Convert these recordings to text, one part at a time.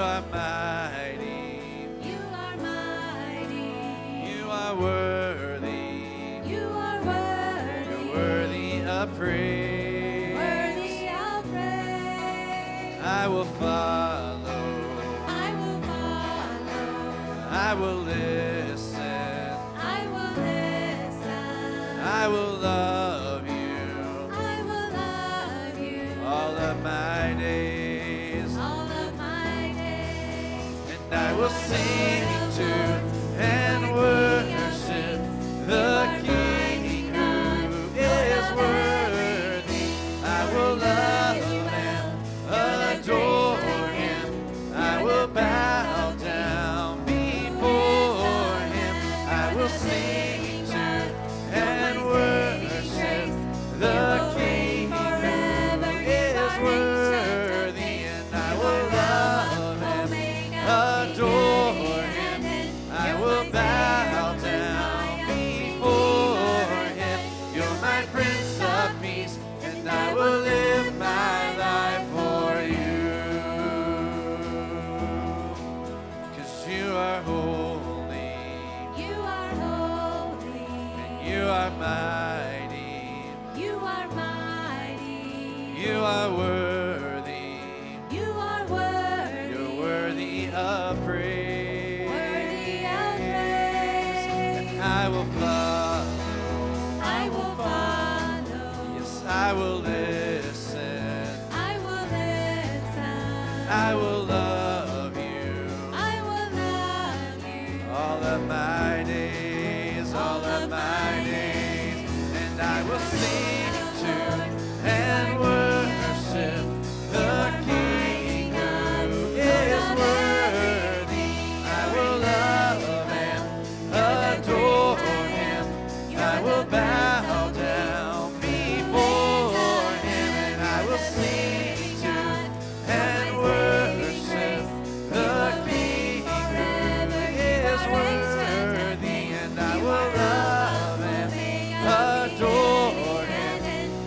are mighty. You are mighty. You are worthy. You are worthy. You're worthy of praise. Worthy of praise. I will follow. I will follow. I will listen. I will listen. I will love you. I will love you. All of my days. I will sing to and worship the King who is worthy. I will love and adore him. I will bow down before him. I will sing to and worship the King who is worthy. And I will love and adore him. I will bow down before him. You're my Prince of Peace, and I will live my life for you. Cause you are holy. You are holy. And you are mighty. You are mighty. You are worthy. Praise. Worthy of praise. And I will follow. I will follow. Yes, I will listen. I will listen. I will love you. I will love you. All of my days. All of my days. And I will sing to and worship the King who is worthy. I will bow down before him, and I will sing to and worship the King who is worthy, and I will love and adore him.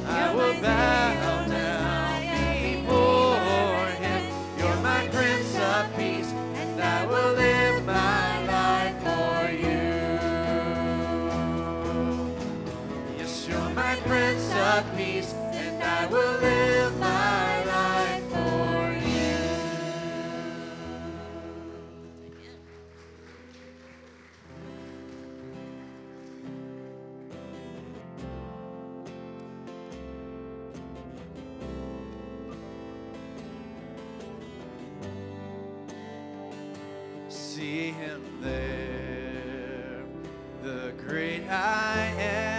I will bow down before him. You're my Prince of Peace, and I will live my life for you. My Prince of Peace, and I will live my life for you. Amen. See him there, the great I am.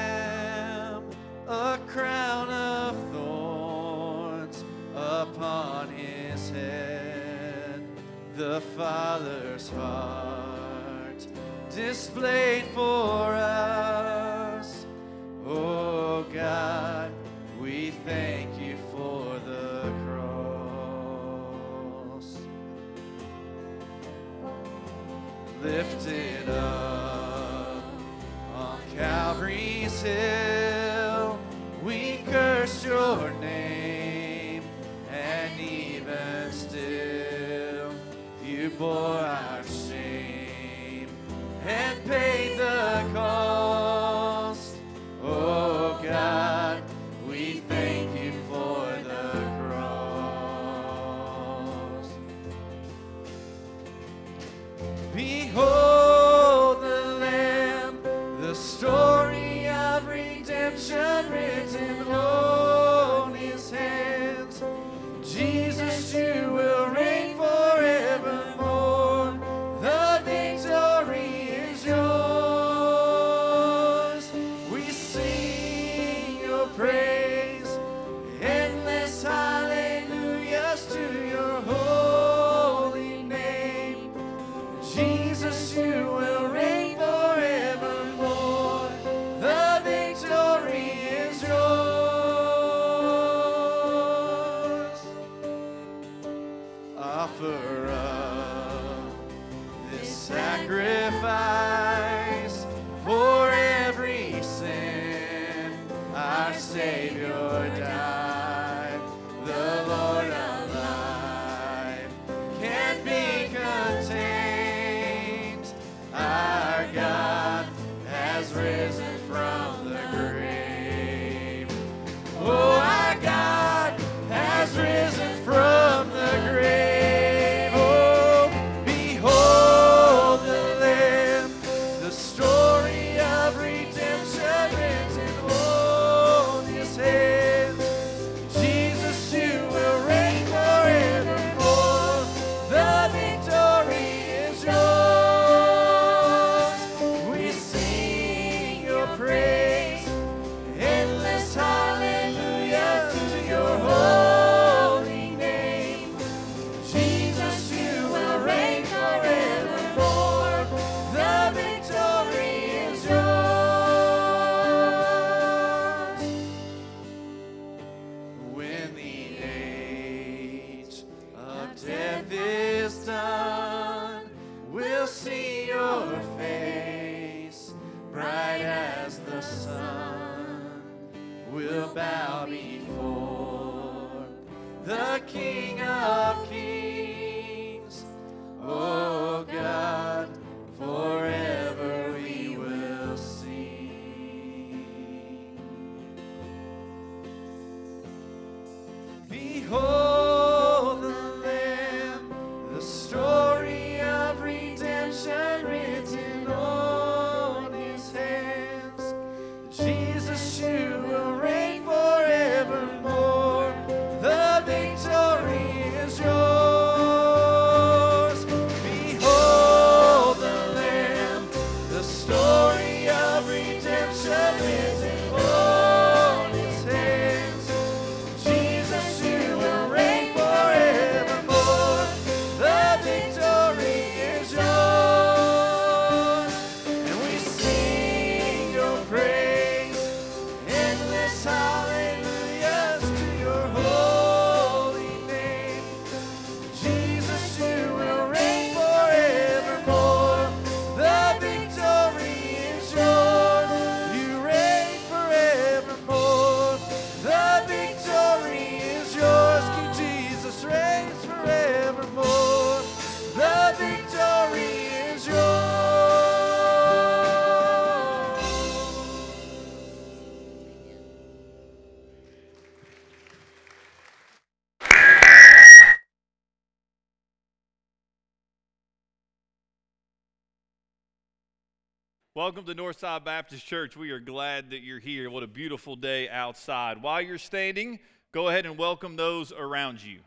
A crown of thorns upon his head, the Father's heart displayed for us. Oh God, we thank you for the cross. Lifted up on Calvary's hill, we curse your name, and even still you bore our shame and paid the cost. Oh God, we thank you for the cross. Behold the Lamb, the story of redemption written on his hands. Jesus, you will reign forevermore. The victory is yours. King of kings. Oh God, forever we will sing. Behold the Lamb, the story of redemption written on his hands. Jesus, you will reign forevermore. Welcome to Northside Baptist Church. We are glad that you're here. What a beautiful day outside. While you're standing, go ahead and welcome those around you.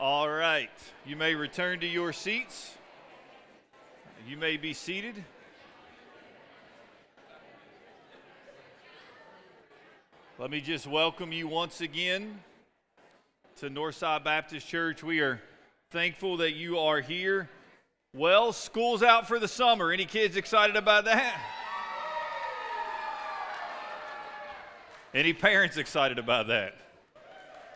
All right, you may return to your seats. You may be seated. Let me just welcome you once again to Northside Baptist Church. We are thankful that you are here. Well, school's out for the summer. Any kids excited about that? Any parents excited about that?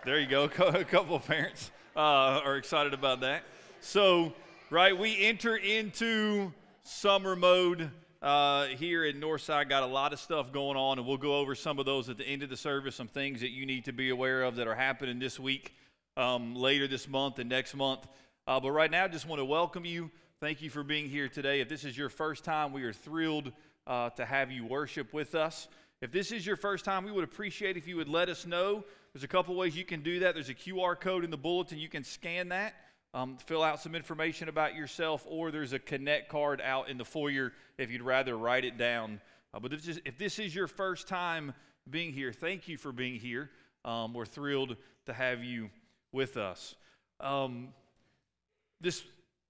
There you go, a couple of parents. Are excited about that. So, right, we enter into summer mode here at Northside. Got a lot of stuff going on, and we'll go over some of those at the end of the service, some things that you need to be aware of that are happening this week, later this month and next month. But right now, just want to welcome you. Thank you for being here today. If this is your first time, we are thrilled to have you worship with us. If this is your first time, we would appreciate if you would let us know. There's a couple ways you can do that. There's a QR code in the bulletin. You can scan that, fill out some information about yourself, or there's a Connect card out in the foyer if you'd rather write it down. But if this is your first time being here, thank you for being here. We're thrilled to have you with us.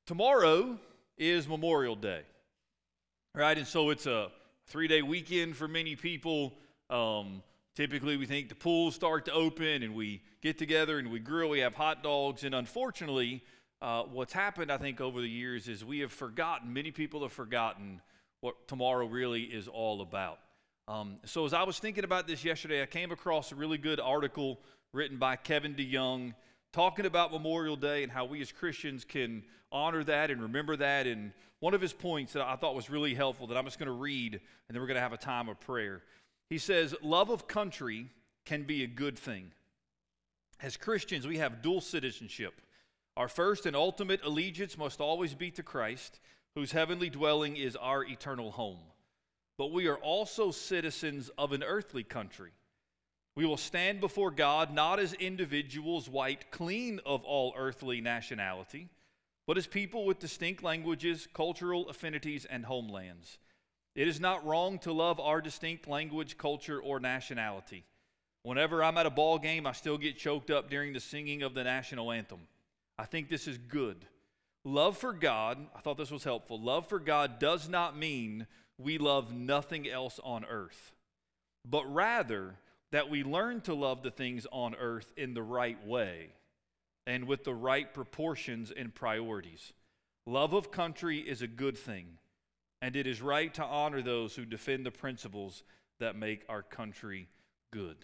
Tomorrow is Memorial Day, right? And so it's a three-day weekend for many people. Typically, we think the pools start to open, and we get together, and we grill, we have hot dogs, and unfortunately, what's happened, I think, over the years is we have forgotten, many people have forgotten what tomorrow really is all about. So as I was thinking about this yesterday, I came across a really good article written by Kevin DeYoung talking about Memorial Day and how we as Christians can honor that and remember that. And one of his points that I thought was really helpful that I'm just going to read, and then we're going to have a time of prayer. He says, love of country can be a good thing. As Christians, we have dual citizenship. Our first and ultimate allegiance must always be to Christ, whose heavenly dwelling is our eternal home. But we are also citizens of an earthly country. We will stand before God not as individuals wiped clean of all earthly nationality, but as people with distinct languages, cultural affinities, and homelands. It is not wrong to love our distinct language, culture, or nationality. Whenever I'm at a ball game, I still get choked up during the singing of the national anthem. I think this is good. Love for God, I thought this was helpful, love for God does not mean we love nothing else on earth, but rather that we learn to love the things on earth in the right way and with the right proportions and priorities. Love of country is a good thing, and it is right to honor those who defend the principles that make our country good.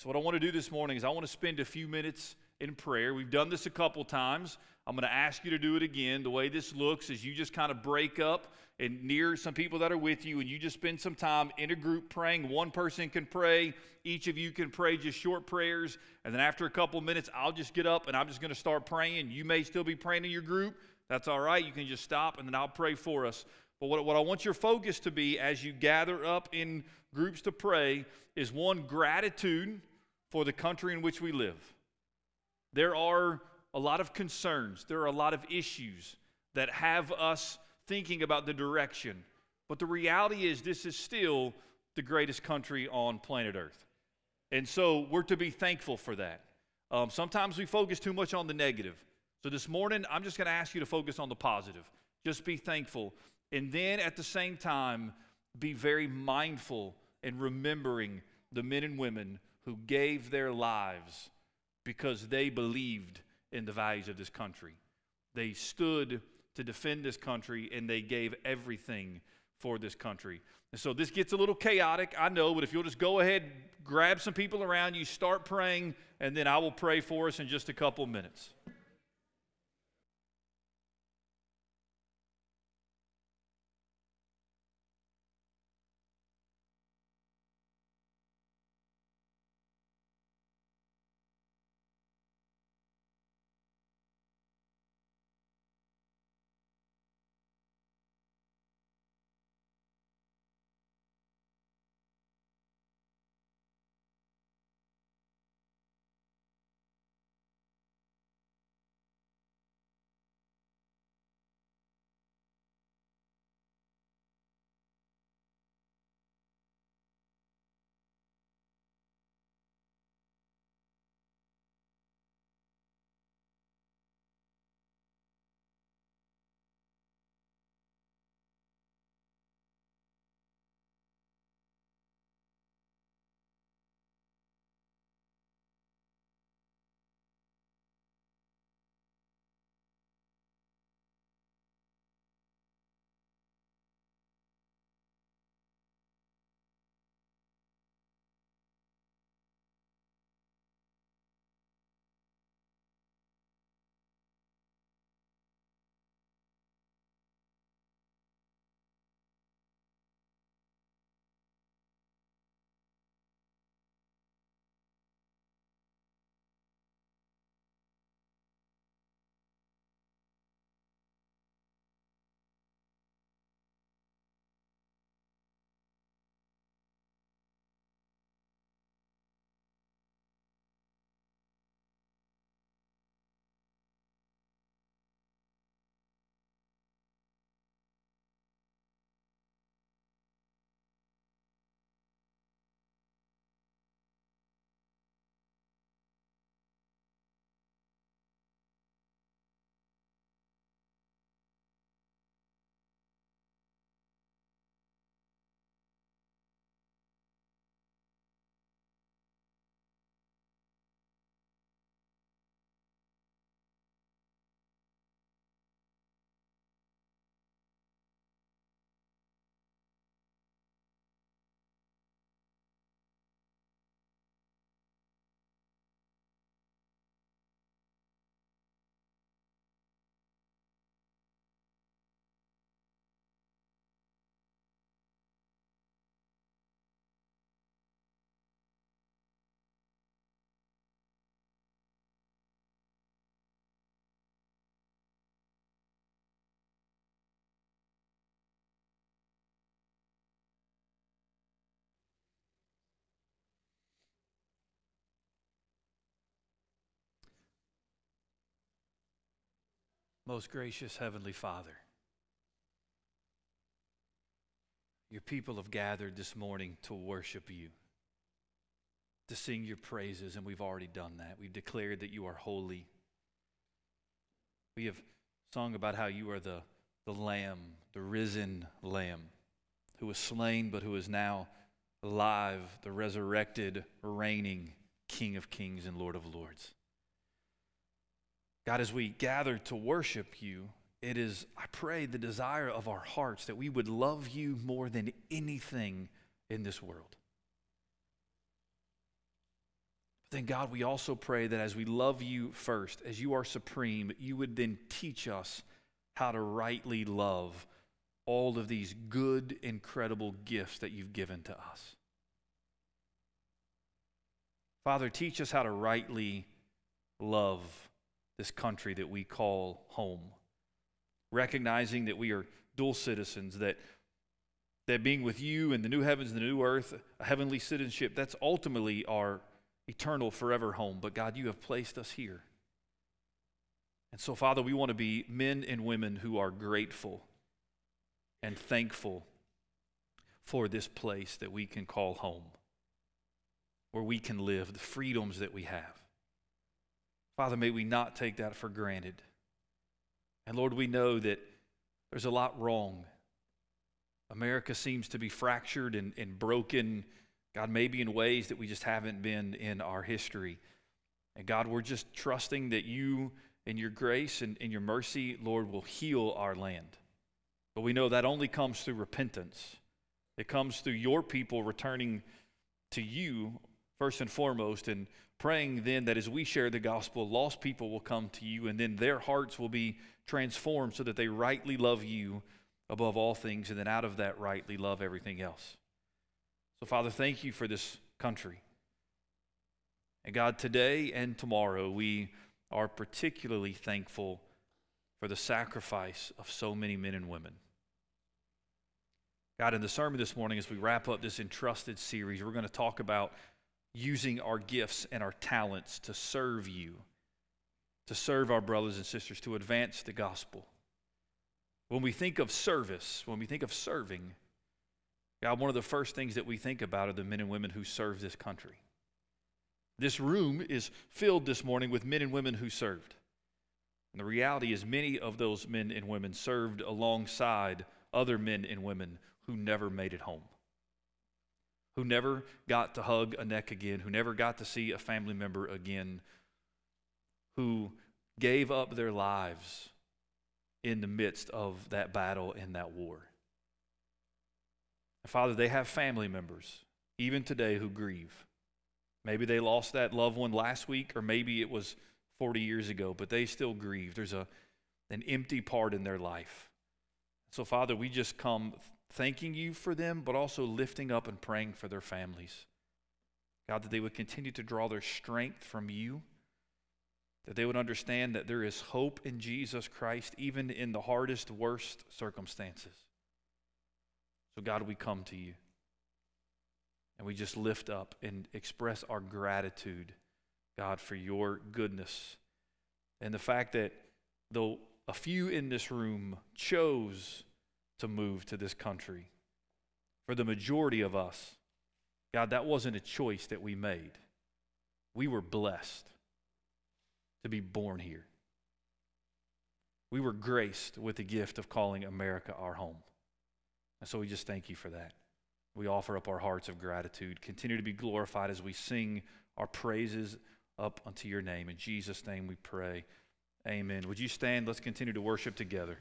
So what I want to do this morning is I want to spend a few minutes in prayer. We've done this a couple times. I'm going to ask you to do it again. The way this looks is you just kind of break up and near some people that are with you, and you just spend some time in a group praying. One person can pray. Each of you can pray just short prayers. And then after a couple minutes, I'll just get up, and I'm just going to start praying. You may still be praying in your group. That's all right. You can just stop, and then I'll pray for us. But what I want your focus to be as you gather up in groups to pray is, one, gratitude for the country in which we live. There are a lot of concerns. There are a lot of issues that have us thinking about the direction. But the reality is, this is still the greatest country on planet Earth. And so we're to be thankful for that. Sometimes we focus too much on the negative. So this morning, I'm just going to ask you to focus on the positive. Just be thankful. And then at the same time, be very mindful in remembering the men and women who gave their lives because they believed in the values of this country. They stood to defend this country, and they gave everything for this country. And so this gets a little chaotic, I know, but if you'll just go ahead, grab some people around you, start praying, and then I will pray for us in just a couple minutes. Most gracious Heavenly Father, your people have gathered this morning to worship you, to sing your praises, and we've already done that. We've declared that you are holy. We have sung about how you are the Lamb, the risen Lamb, who was slain but who is now alive, the resurrected, reigning King of Kings and Lord of Lords. God, as we gather to worship you, it is, I pray, the desire of our hearts that we would love you more than anything in this world. But then, God, we also pray that as we love you first, as you are supreme, you would then teach us how to rightly love all of these good, incredible gifts that you've given to us. Father, teach us how to rightly love this country that we call home, recognizing that we are dual citizens, that being with you in the new heavens and the new earth, a heavenly citizenship, that's ultimately our eternal forever home. But God, you have placed us here. And so, Father, we want to be men and women who are grateful and thankful for this place that we can call home, where we can live, the freedoms that we have. Father, may we not take that for granted. And Lord, we know that there's a lot wrong. America seems to be fractured and broken, God, maybe in ways that we just haven't been in our history. And God, we're just trusting that you, in your grace and in your mercy, Lord, will heal our land. But we know that only comes through repentance. It comes through your people returning to you first and foremost, and praying then that as we share the gospel, lost people will come to you, and then their hearts will be transformed so that they rightly love you above all things, and then out of that rightly love everything else. So, Father, thank you for this country. And God, today and tomorrow, we are particularly thankful for the sacrifice of so many men and women. God, in the sermon this morning, as we wrap up this Entrusted series, we're going to talk about using our gifts and our talents to serve you, to serve our brothers and sisters, to advance the gospel. When we think of service, when we think of serving, God, one of the first things that we think about are the men and women who serve this country. This room is filled this morning with men and women who served. And the reality is many of those men and women served alongside other men and women who never made it home, who never got to hug a neck again, who never got to see a family member again, who gave up their lives in the midst of that battle and that war. And Father, they have family members, even today, who grieve. Maybe they lost that loved one last week, or maybe it was 40 years ago, but they still grieve. There's an empty part in their life. So, Father, we just come thanking you for them, but also lifting up and praying for their families. God, that they would continue to draw their strength from you, that they would understand that there is hope in Jesus Christ, even in the hardest, worst circumstances. So, God, we come to you, and we just lift up and express our gratitude, God, for your goodness, and the fact that though a few in this room chose to move to this country, for the majority of us, God, that wasn't a choice that we made. We were blessed to be born here. We were graced with the gift of calling America our home. And so we just thank you for that. We offer up our hearts of gratitude. Continue to be glorified as we sing our praises up unto your name. In Jesus' name we pray. Amen. Would you stand? Let's continue to worship together.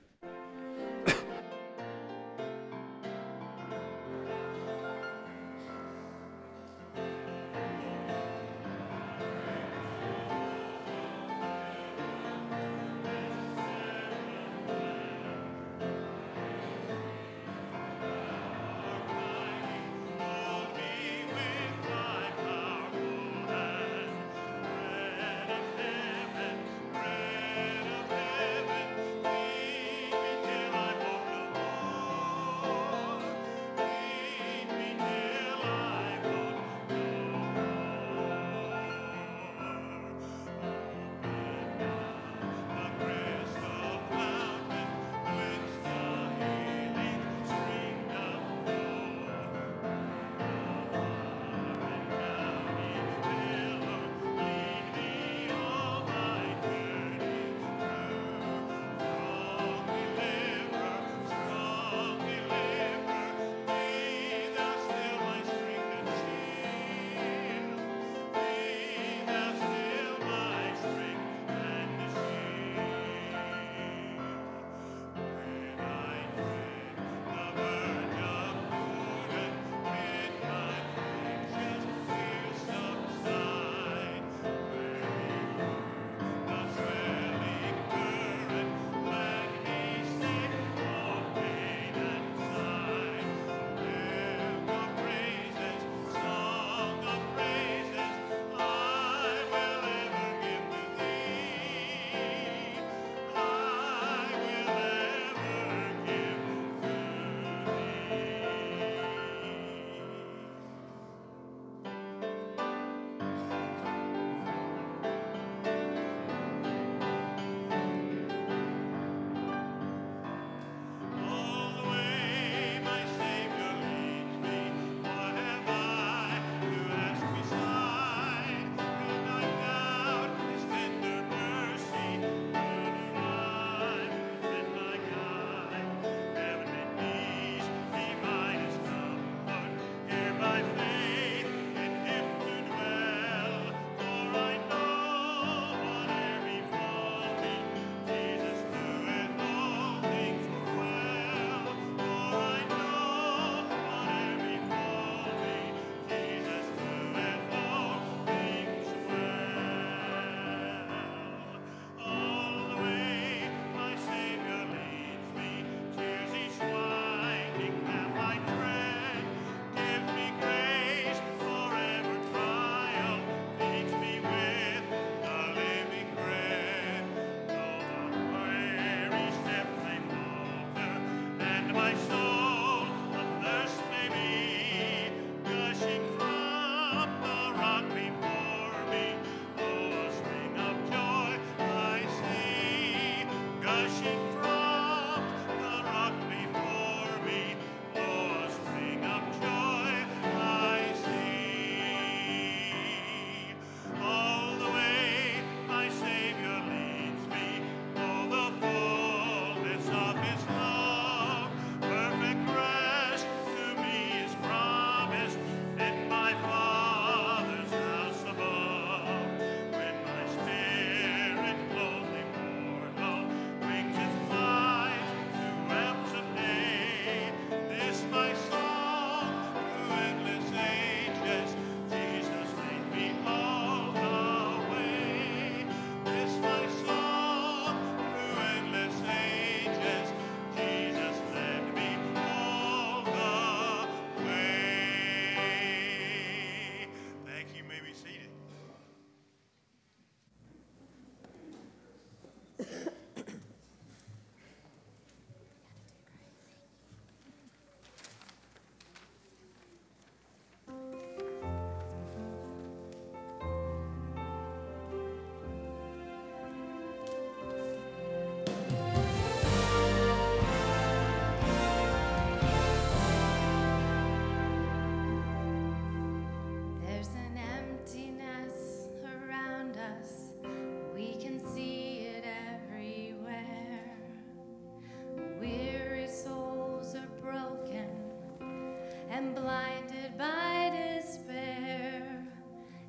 and blinded by despair.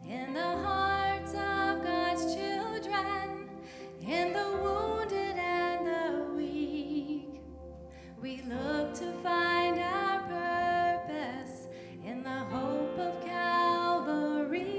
In the hearts of God's children, in the wounded and the weak, we look to find our purpose in the hope of Calvary.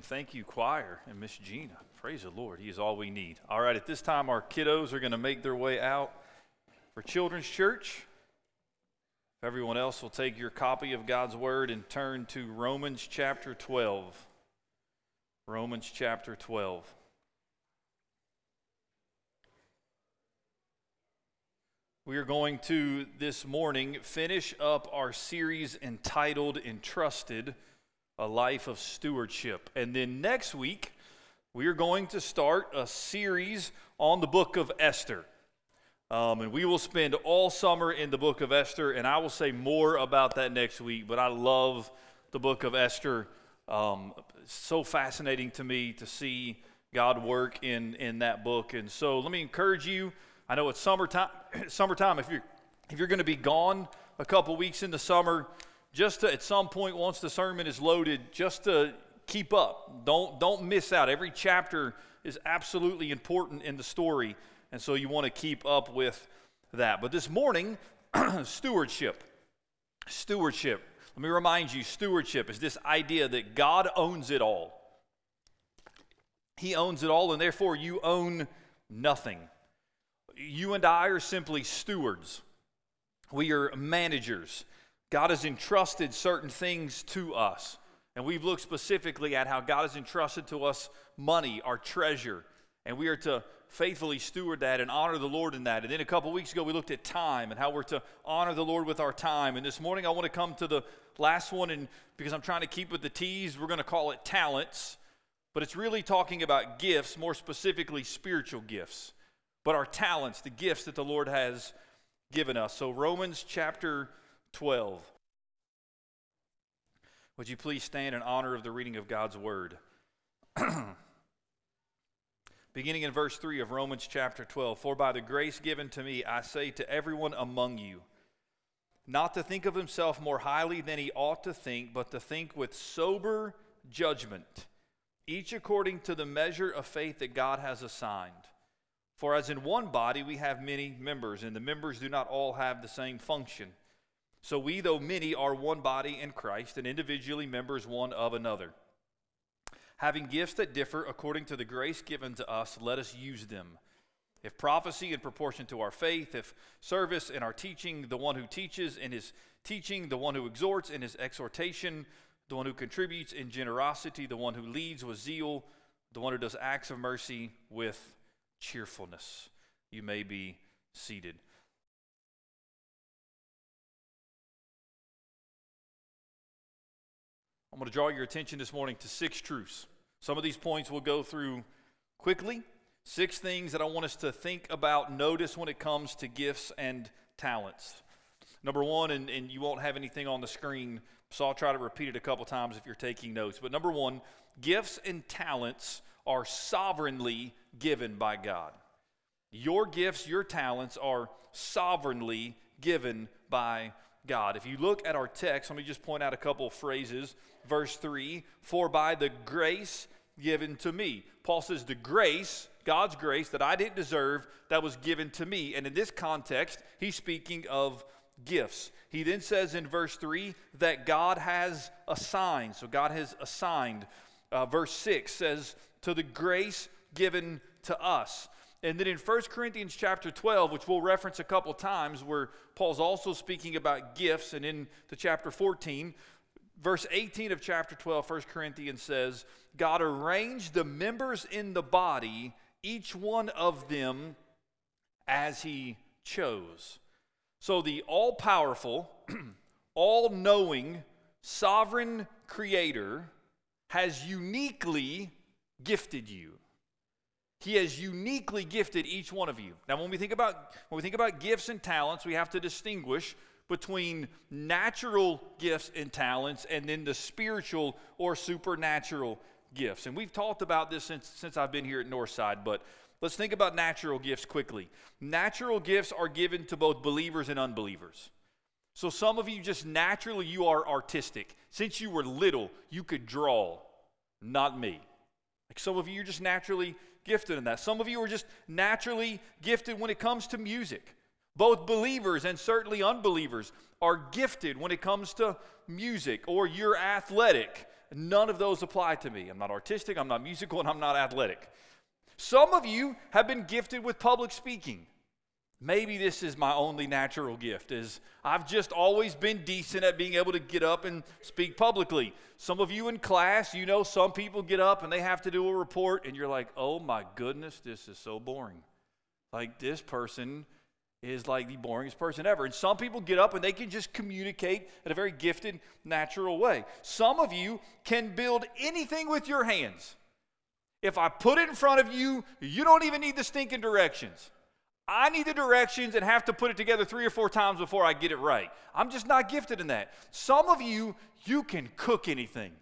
Thank you, choir, and Miss Gina. Praise the Lord. He is all we need. All right, at this time, our kiddos are going to make their way out for Children's Church. If everyone else will take your copy of God's Word and turn to Romans chapter 12. Romans chapter 12. We are going to, this morning, finish up our series entitled Entrusted, A Life of Stewardship. And then next week, we are going to start a series on the Book of Esther. And we will spend all summer in the Book of Esther, and I will say more about that next week, but I love the Book of Esther. It's so fascinating to me to see God work in that book. And so let me encourage you I know it's summertime. Summertime. If you're going to be gone a couple weeks in the summer, just to, at some point once the sermon is loaded, just to keep up. Don't miss out. Every chapter is absolutely important in the story, and so you want to keep up with that. But this morning, stewardship. Let me remind you, stewardship is this idea that God owns it all. He owns it all, and therefore you own nothing. You and I are simply stewards. We are managers. God has entrusted certain things to us. And we've looked specifically at how God has entrusted to us money, our treasure. And we are to faithfully steward that and honor the Lord in that. And then a couple weeks ago, we looked at time and how we're to honor the Lord with our time. And this morning, I want to come to the last one, and because I'm trying to keep with the T's, we're going to call it talents. But it's really talking about gifts, more specifically spiritual gifts. But our talents, the gifts that the Lord has given us. So Romans chapter 12. Would you please stand in honor of the reading of God's word? Beginning in verse 3 of Romans chapter 12. For by the grace given to me, I say to everyone among you, not to think of himself more highly than he ought to think, but to think with sober judgment, each according to the measure of faith that God has assigned. For as in one body we have many members, and the members do not all have the same function. So we, though many, are one body in Christ, and individually members one of another. Having gifts that differ according to the grace given to us, let us use them. If prophecy in proportion to our faith, if service in our teaching, the one who teaches in his teaching, the one who exhorts in his exhortation, the one who contributes in generosity, the one who leads with zeal, the one who does acts of mercy with cheerfulness. You may be seated. I'm going to draw your attention this morning to 6 truths. Some of these points we'll go through quickly. 6 things that I want us to think about, notice when it comes to gifts and talents. Number one, and you won't have anything on the screen, so I'll try to repeat it a couple times if you're taking notes. But number one, gifts and talents are sovereignly given by God. Your gifts, your talents are sovereignly given by God. If you look at our text, let me just point out a couple of phrases. Verse 3, for by the grace given to me. Paul says the grace, God's grace that I didn't deserve, that was given to me. And in this context, he's speaking of gifts. He then says in verse 3 that God has assigned. So God has assigned. Verse 6 says, to the grace given to us. And then in 1 Corinthians chapter 12, which we'll reference a couple times, where Paul's also speaking about gifts, and in to chapter 14, verse 18 of chapter 12, 1 Corinthians says, God arranged the members in the body, each one of them as he chose. So the all-powerful, all-knowing, sovereign creator has uniquely gifted you. He has uniquely gifted each one of you. Now, when we think about gifts and talents, we have to distinguish between natural gifts and talents and then the spiritual or supernatural gifts. And we've talked about this since I've been here at Northside, but let's think about natural gifts quickly. Natural gifts are given to both believers and unbelievers. So some of you just naturally, you are artistic. Since you were little, you could draw. Not me. Like some of you, you're just naturally gifted in that. Some of you are just naturally gifted when it comes to music. Both believers and certainly unbelievers are gifted when it comes to music, or you're athletic. None of those apply to me. I'm not artistic, I'm not musical, and I'm not athletic. Some of you have been gifted with public speaking. Maybe this is my only natural gift, is I've just always been decent at being able to get up and speak publicly. Some of you in class, you know some people get up and they have to do a report, and you're like, oh my goodness, this is so boring. Like this person is like the boringest person ever. And some people get up and they can just communicate in a very gifted, natural way. Some of you can build anything with your hands. If I put it in front of you, you don't even need the stinking directions. I need the directions and have to put it together 3 or 4 times before I get it right. I'm just not gifted in that. Some of you, you can cook anything.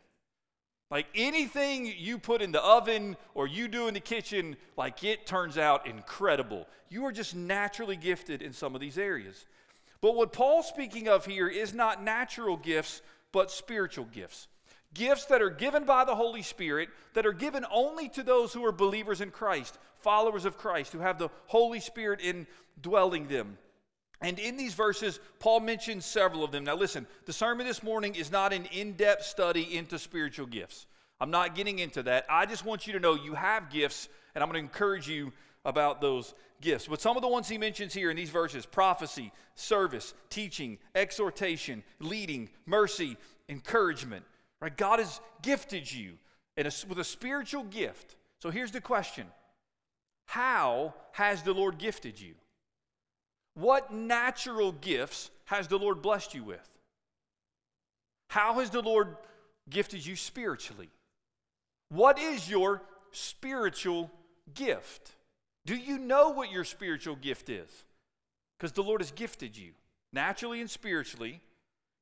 Like anything you put in the oven or you do in the kitchen, like it turns out incredible. You are just naturally gifted in some of these areas. But what Paul's speaking of here is not natural gifts, but spiritual gifts. Gifts that are given by the Holy Spirit, that are given only to those who are believers in Christ, followers of Christ, who have the Holy Spirit indwelling them. And in these verses, Paul mentions several of them. Now listen, the sermon this morning is not an in-depth study into spiritual gifts. I'm not getting into that. I just want you to know you have gifts, and I'm going to encourage you about those gifts. But some of the ones he mentions here in these verses: prophecy, service, teaching, exhortation, leading, mercy, encouragement. Right? God has gifted you with a spiritual gift. So here's the question. How has the Lord gifted you? What natural gifts has the Lord blessed you with? How has the Lord gifted you spiritually? What is your spiritual gift? Do you know what your spiritual gift is? Because the Lord has gifted you, naturally and spiritually.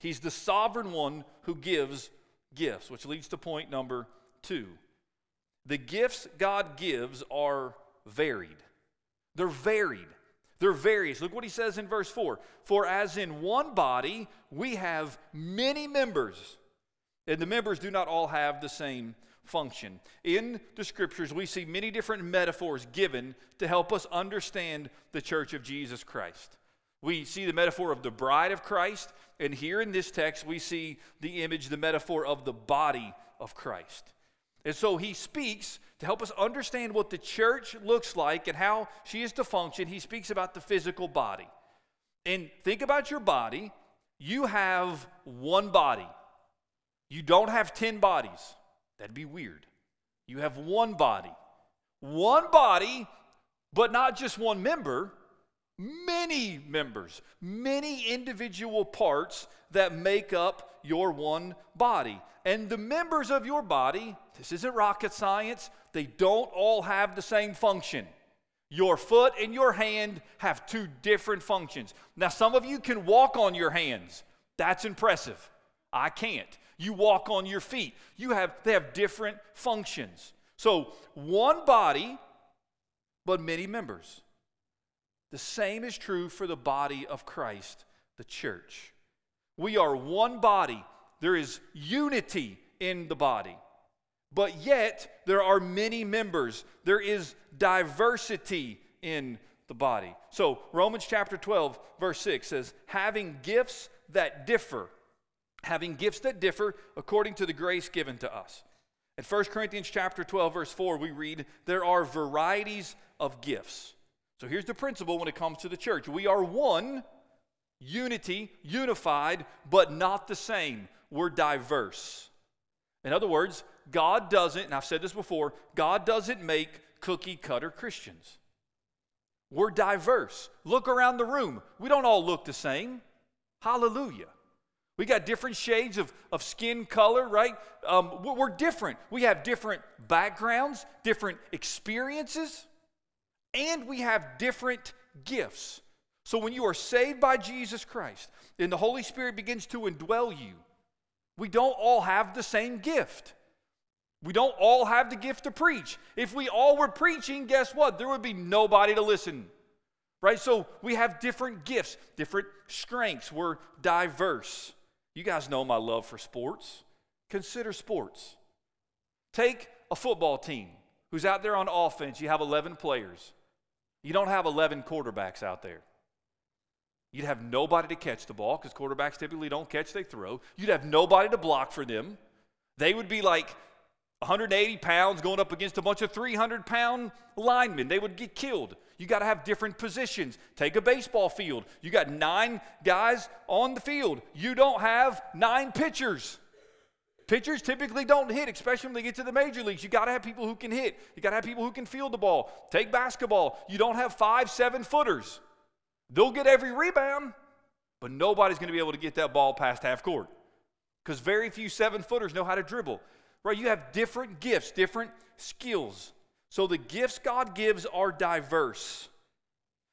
He's the sovereign one who gives gifts, which leads to point number 2. The gifts God gives are varied. They're varied. They're various. Look what he says in verse 4. For as in one body we have many members, and the members do not all have the same function. In the scriptures, we see many different metaphors given to help us understand the church of Jesus Christ. We see the metaphor of the bride of Christ, and here in this text we see the image, the metaphor of the body of Christ. And so he speaks to help us understand what the church looks like and how she is to function. He speaks about the physical body. And think about your body. You have one body. You don't have 10 bodies. That'd be weird. You have one body. One body, but not just one member. Many members, many individual parts that make up your one body. And the members of your body, this isn't rocket science, they don't all have the same function. Your foot and your hand have 2 different functions. Now, some of you can walk on your hands. That's impressive. I can't. You walk on your feet. They have different functions. So, one body, but many members. The same is true for the body of Christ, the church. We are one body. There is unity in the body. But yet, there are many members. There is diversity in the body. So, Romans chapter 12, verse 6 says, having gifts that differ according to the grace given to us. In 1 Corinthians chapter 12, verse 4, we read, there are varieties of gifts. So here's the principle when it comes to the church. We are one, unity, unified, but not the same. We're diverse. In other words, God doesn't, and I've said this before, God doesn't make cookie-cutter Christians. We're diverse. Look around the room. We don't all look the same. Hallelujah. We got different shades of skin color, right? We're different. We have different backgrounds, different experiences. And we have different gifts. So when you are saved by Jesus Christ and the Holy Spirit begins to indwell you, we don't all have the same gift. We don't all have the gift to preach. If we all were preaching, guess what? There would be nobody to listen. Right? So we have different gifts, different strengths. We're diverse. You guys know my love for sports. Consider sports. Take a football team who's out there on offense. You have 11 players. You don't have 11 quarterbacks out there. You'd have nobody to catch the ball, because quarterbacks typically don't catch, they throw. You'd have nobody to block for them. They would be like 180 pounds going up against a bunch of 300-pound linemen. They would get killed. You got to have different positions. Take a baseball field. You got 9 guys on the field. You don't have 9 pitchers. Pitchers typically don't hit, especially when they get to the major leagues. You got to have people who can hit. You got to have people who can field the ball. Take basketball. You don't have 5 7-footers. They'll get every rebound, but nobody's going to be able to get that ball past half court because very few 7-footers know how to dribble. Right? You have different gifts, different skills. So the gifts God gives are diverse.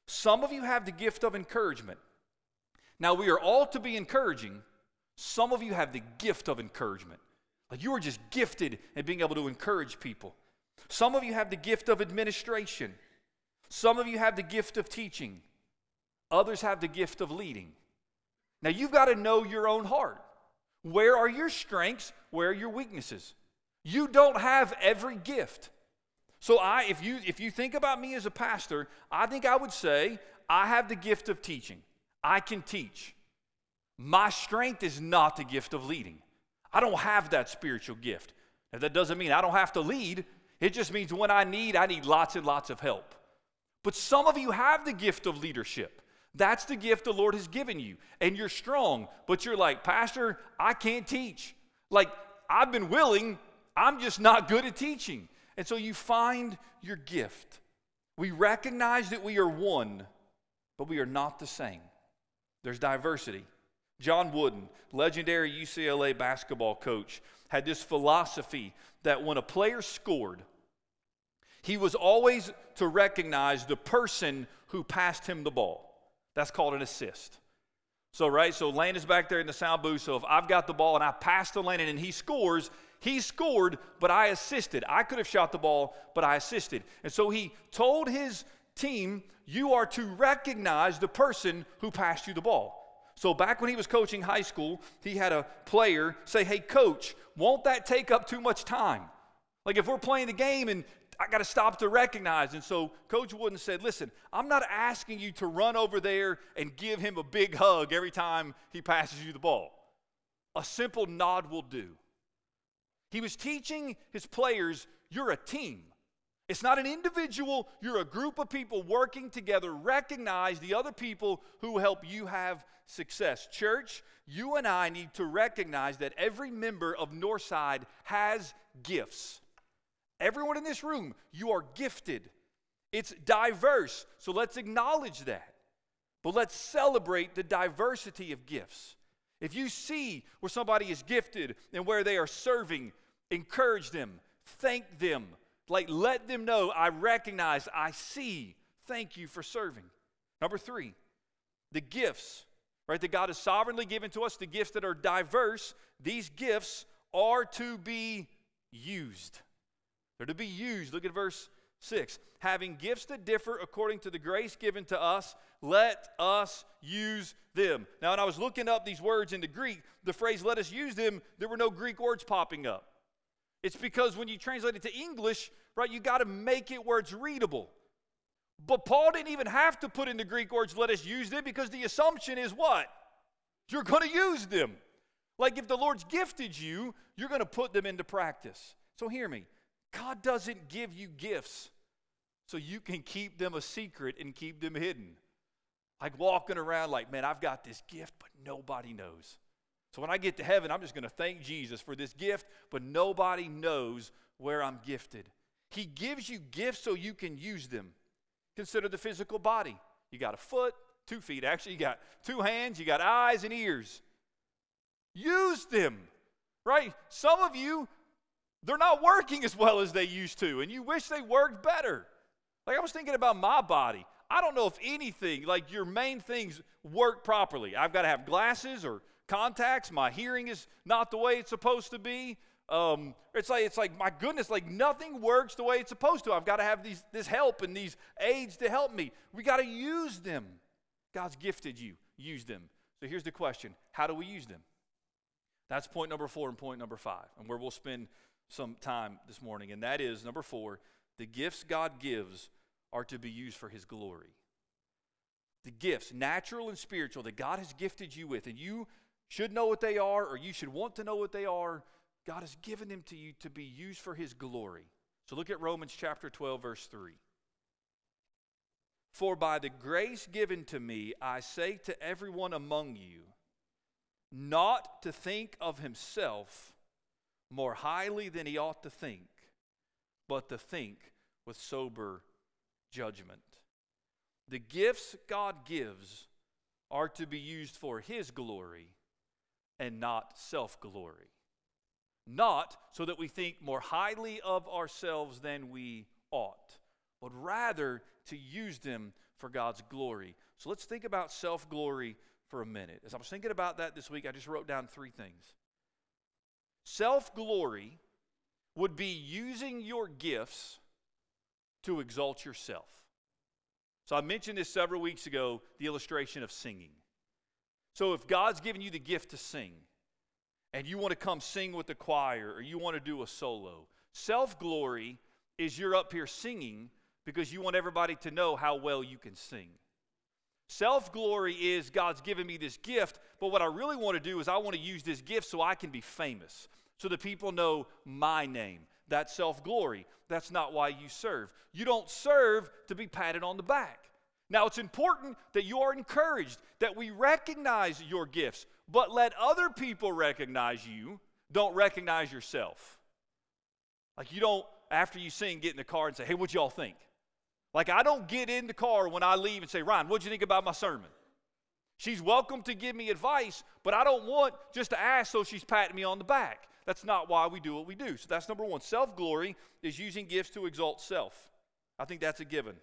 Some of you have the gift of encouragement. Now, we are all to be encouraging. Some of you have the gift of encouragement. Like you are just gifted at being able to encourage people. Some of you have the gift of administration. Some of you have the gift of teaching. Others have the gift of leading. Now you've got to know your own heart. Where are your strengths? Where are your weaknesses? You don't have every gift. So if you think about me as a pastor, I think I would say I have the gift of teaching. I can teach. My strength is not the gift of leading. I don't have that spiritual gift. Now, that doesn't mean I don't have to lead. It just means when I need lots and lots of help. But some of you have the gift of leadership. That's the gift the Lord has given you. And you're strong, but you're like, Pastor, I can't teach. Like, I've been willing, I'm just not good at teaching. And so you find your gift. We recognize that we are one, but we are not the same. There's diversity. John Wooden, legendary UCLA basketball coach, had this philosophy that when a player scored, he was always to recognize the person who passed him the ball. That's called an assist. So Landon's back there in the sound booth. So if I've got the ball and I pass to Landon and he scores, he scored, but I assisted. I could have shot the ball, but I assisted. And so he told his team, you are to recognize the person who passed you the ball. So back when he was coaching high school, he had a player say, hey, coach, won't that take up too much time? Like if we're playing the game and I got to stop to recognize. And so Coach Wooden said, listen, I'm not asking you to run over there and give him a big hug every time he passes you the ball. A simple nod will do. He was teaching his players, you're a team. It's not an individual, you're a group of people working together. Recognize the other people who help you have success. Church, you and I need to recognize that every member of Northside has gifts. Everyone in this room, you are gifted. It's diverse, so let's acknowledge that. But let's celebrate the diversity of gifts. If you see where somebody is gifted and where they are serving, encourage them, thank them. Like, let them know, I recognize, I see, thank you for serving. Number three, the gifts, right, that God has sovereignly given to us, the gifts that are diverse, these gifts are to be used. They're to be used. Look at verse 6. Having gifts that differ according to the grace given to us, let us use them. Now, when I was looking up these words in the Greek, the phrase let us use them, there were no Greek words popping up. It's because when you translate it to English, right, you got to make it where it's readable. But Paul didn't even have to put in the Greek words let us use them because the assumption is what? You're going to use them. Like if the Lord's gifted you, you're going to put them into practice. So hear me. God doesn't give you gifts so you can keep them a secret and keep them hidden. Like walking around like, man, I've got this gift, but nobody knows. So when I get to heaven, I'm just going to thank Jesus for this gift, but nobody knows where I'm gifted. He gives you gifts so you can use them. Consider the physical body. You got a foot, 2 feet actually. You got 2 hands, you got eyes and ears. Use them, right? Some of you, they're not working as well as they used to, and you wish they worked better. Like I was thinking about my body. I don't know if anything, like your main things work properly. I've got to have glasses or contacts. My hearing is not the way it's supposed to be. It's like my goodness, like nothing works the way it's supposed to. I've got to have this help and these aids to help me. We got to use them. God's gifted you. Use them. So here's the question. How do we use them? That's point number 4 and point number 5, and where we'll spend some time this morning, and that is number 4, the gifts God gives are to be used for His glory. The gifts, natural and spiritual, that God has gifted you with, and you should know what they are, or you should want to know what they are, God has given them to you to be used for His glory. So look at Romans chapter 12, verse 3. For by the grace given to me, I say to everyone among you, not to think of himself more highly than he ought to think, but to think with sober judgment. The gifts God gives are to be used for His glory and not self-glory. Not so that we think more highly of ourselves than we ought, but rather to use them for God's glory. So let's think about self-glory for a minute. As I was thinking about that this week, I just wrote down 3 things. Self-glory would be using your gifts to exalt yourself. So I mentioned this several weeks ago, the illustration of singing. So if God's given you the gift to sing, and you want to come sing with the choir, or you want to do a solo, self-glory is you're up here singing because you want everybody to know how well you can sing. Self-glory is God's given me this gift, but what I really want to do is I want to use this gift so I can be famous, so that people know my name. That's self-glory. That's not why you serve. You don't serve to be patted on the back. Now, it's important that you are encouraged, that we recognize your gifts, but let other people recognize you. Don't recognize yourself. Like, you don't, after you sing, get in the car and say, hey, what'd y'all think? Like, I don't get in the car when I leave and say, Ryan, what'd you think about my sermon? She's welcome to give me advice, but I don't want just to ask so she's patting me on the back. That's not why we do what we do. So that's number one. Self-glory is using gifts to exalt self. I think that's a given.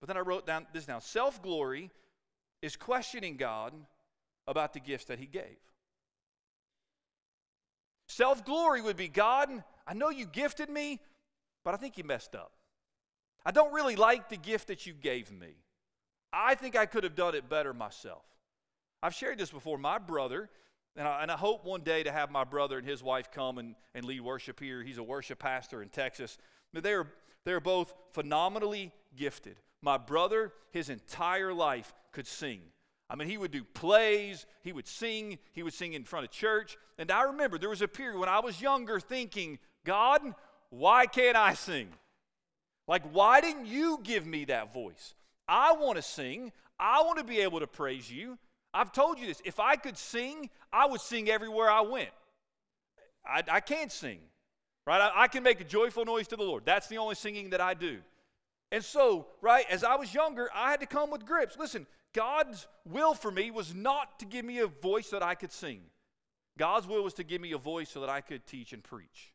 But then I wrote down this now. Self-glory is questioning God about the gifts that he gave. Self-glory would be, God, I know you gifted me, but I think you messed up. I don't really like the gift that you gave me. I think I could have done it better myself. I've shared this before. My brother, and I hope one day to have my brother and his wife come and lead worship here. He's a worship pastor in Texas. But they're both phenomenally gifted. My brother, his entire life, could sing. I mean, he would do plays, he would sing in front of church. And I remember there was a period when I was younger thinking, God, why can't I sing? Like, why didn't you give me that voice? I want to sing. I want to be able to praise you. I've told you this. If I could sing, I would sing everywhere I went. I can't sing, right? I can make a joyful noise to the Lord. That's the only singing that I do. And so, right, as I was younger, I had to come with grips. Listen, God's will for me was not to give me a voice that I could sing. God's will was to give me a voice so that I could teach and preach.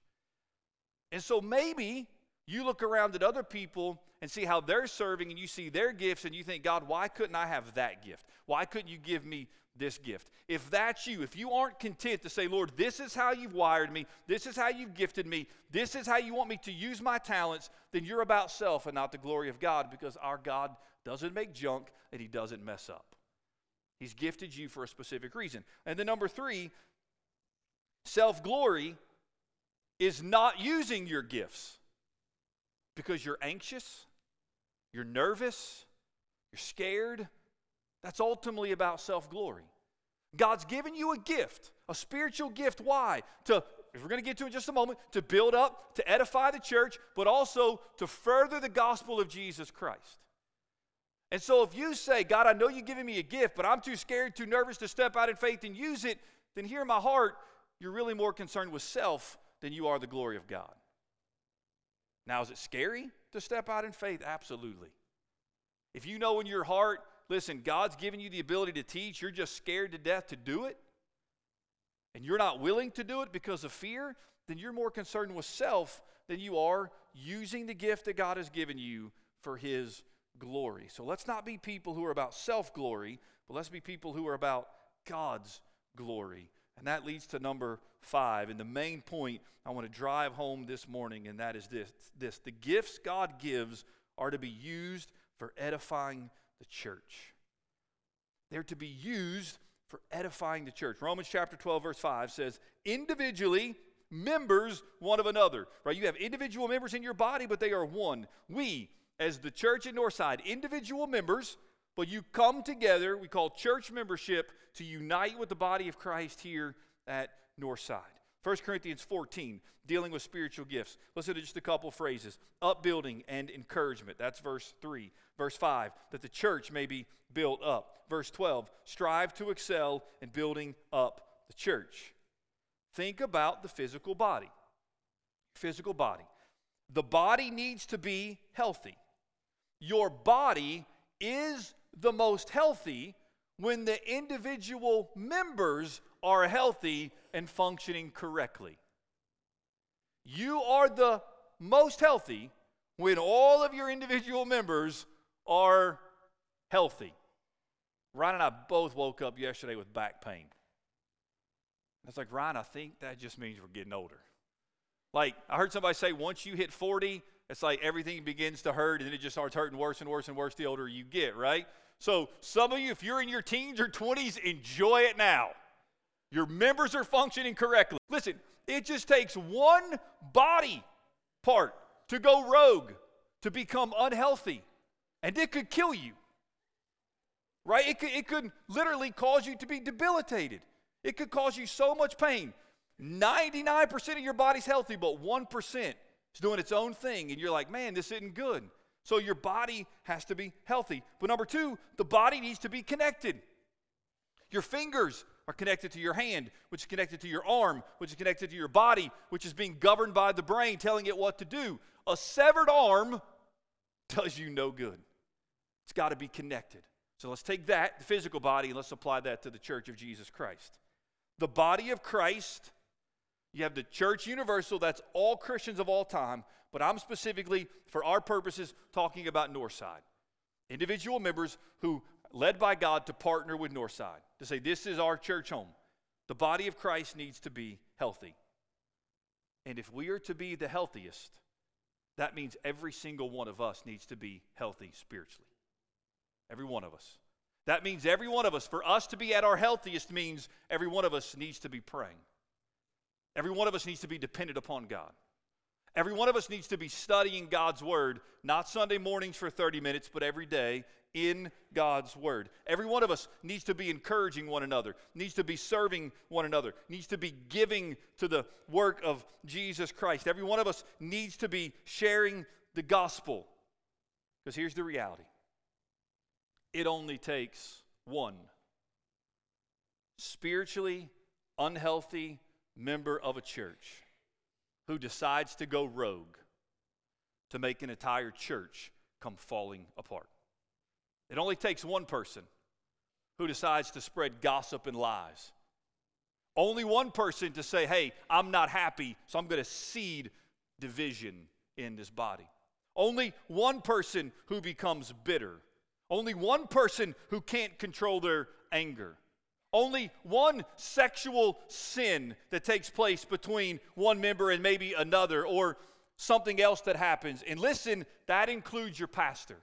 And so maybe you look around at other people and see how they're serving, and you see their gifts, and you think, God, why couldn't I have that gift? Why couldn't you give me this gift? If that's you, if you aren't content to say, Lord, this is how you've wired me, this is how you've gifted me, this is how you want me to use my talents, then you're about self and not the glory of God, because our God doesn't make junk and he doesn't mess up. He's gifted you for a specific reason. And then number three, self-glory is not using your gifts because you're anxious, you're nervous, you're scared. That's ultimately about self-glory. God's given you a gift, a spiritual gift. Why? To, if we're going to get to it in just a moment, to build up, to edify the church, but also to further the gospel of Jesus Christ. And so if you say, God, I know you've given me a gift, but I'm too scared, too nervous to step out in faith and use it, then hear my heart, you're really more concerned with self than you are the glory of God. Now, is it scary to step out in faith? Absolutely. If you know in your heart, listen, God's given you the ability to teach, you're just scared to death to do it, and you're not willing to do it because of fear, then you're more concerned with self than you are using the gift that God has given you for his glory. So let's not be people who are about self-glory, but let's be people who are about God's glory. And that leads to number 5, and the main point I want to drive home this morning, and that is this. The gifts God gives are to be used for edifying the church. They're to be used for edifying the church. Romans chapter 12, verse 5 says, individually, members one of another. Right? You have individual members in your body, but they are one. We, as the church at Northside, individual members, but you come together, we call church membership, to unite with the body of Christ here at Northside. 1 Corinthians 14, dealing with spiritual gifts. Listen to just a couple phrases. Upbuilding and encouragement. That's verse 3. Verse 5, that the church may be built up. Verse 12, strive to excel in building up the church. Think about the physical body. Physical body. The body needs to be healthy. Your body is the most healthy when the individual members are healthy and functioning correctly. You are the most healthy when all of your individual members are healthy. Ryan and I both woke up yesterday with back pain. I was like, Ryan, I think that just means we're getting older. Like, I heard somebody say once you hit 40, it's like everything begins to hurt, and then it just starts hurting worse and worse and worse the older you get, right? So some of you, if you're in your teens or 20s, enjoy it now. Your members are functioning correctly. Listen, it just takes one body part to go rogue, to become unhealthy, and it could kill you, right? It could literally cause you to be debilitated. It could cause you so much pain. 99% of your body's healthy, but 1% is doing its own thing, and you're like, man, this isn't good. So your body has to be healthy. But number two, the body needs to be connected. Your fingers are connected to your hand, which is connected to your arm, which is connected to your body, which is being governed by the brain, telling it what to do. A severed arm does you no good. It's got to be connected. So let's take that, the physical body, and let's apply that to the church of Jesus Christ. The body of Christ, you have the church universal, that's all Christians of all time, but I'm specifically, for our purposes, talking about Northside. Individual members who, led by God, to partner with Northside, to say this is our church home. The body of Christ needs to be healthy. And if we are to be the healthiest, that means every single one of us needs to be healthy spiritually. Every one of us. That means every one of us, for us to be at our healthiest means every one of us needs to be praying. Every one of us needs to be dependent upon God. Every one of us needs to be studying God's Word, not Sunday mornings for 30 minutes, but every day in God's Word. Every one of us needs to be encouraging one another, needs to be serving one another, needs to be giving to the work of Jesus Christ. Every one of us needs to be sharing the gospel. Because here's the reality. It only takes one spiritually unhealthy member of a church who decides to go rogue to make an entire church come falling apart. It only takes one person who decides to spread gossip and lies. Only one person to say, hey, I'm not happy, so I'm going to seed division in this body. Only one person who becomes bitter. Only one person who can't control their anger. Only one sexual sin that takes place between one member and maybe another, or something else that happens. And listen, that includes your pastor.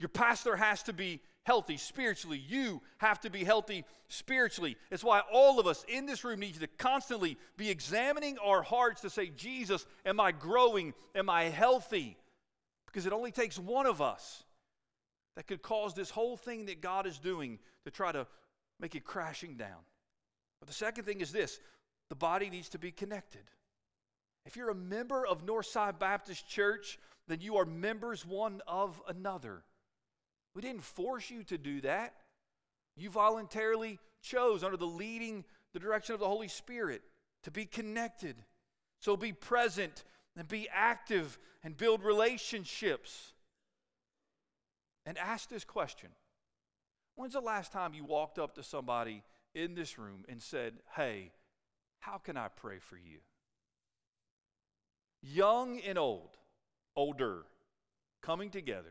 Your pastor has to be healthy spiritually. You have to be healthy spiritually. That's why all of us in this room need to constantly be examining our hearts to say, Jesus, am I growing? Am I healthy? Because it only takes one of us that could cause this whole thing that God is doing to try to make it crashing down. But the second thing is this. The body needs to be connected. If you're a member of Northside Baptist Church, then you are members one of another. We didn't force you to do that. You voluntarily chose under the direction of the Holy Spirit to be connected. So be present and be active and build relationships. And ask this question. When's the last time you walked up to somebody in this room and said, hey, how can I pray for you? Young and old, older, coming together.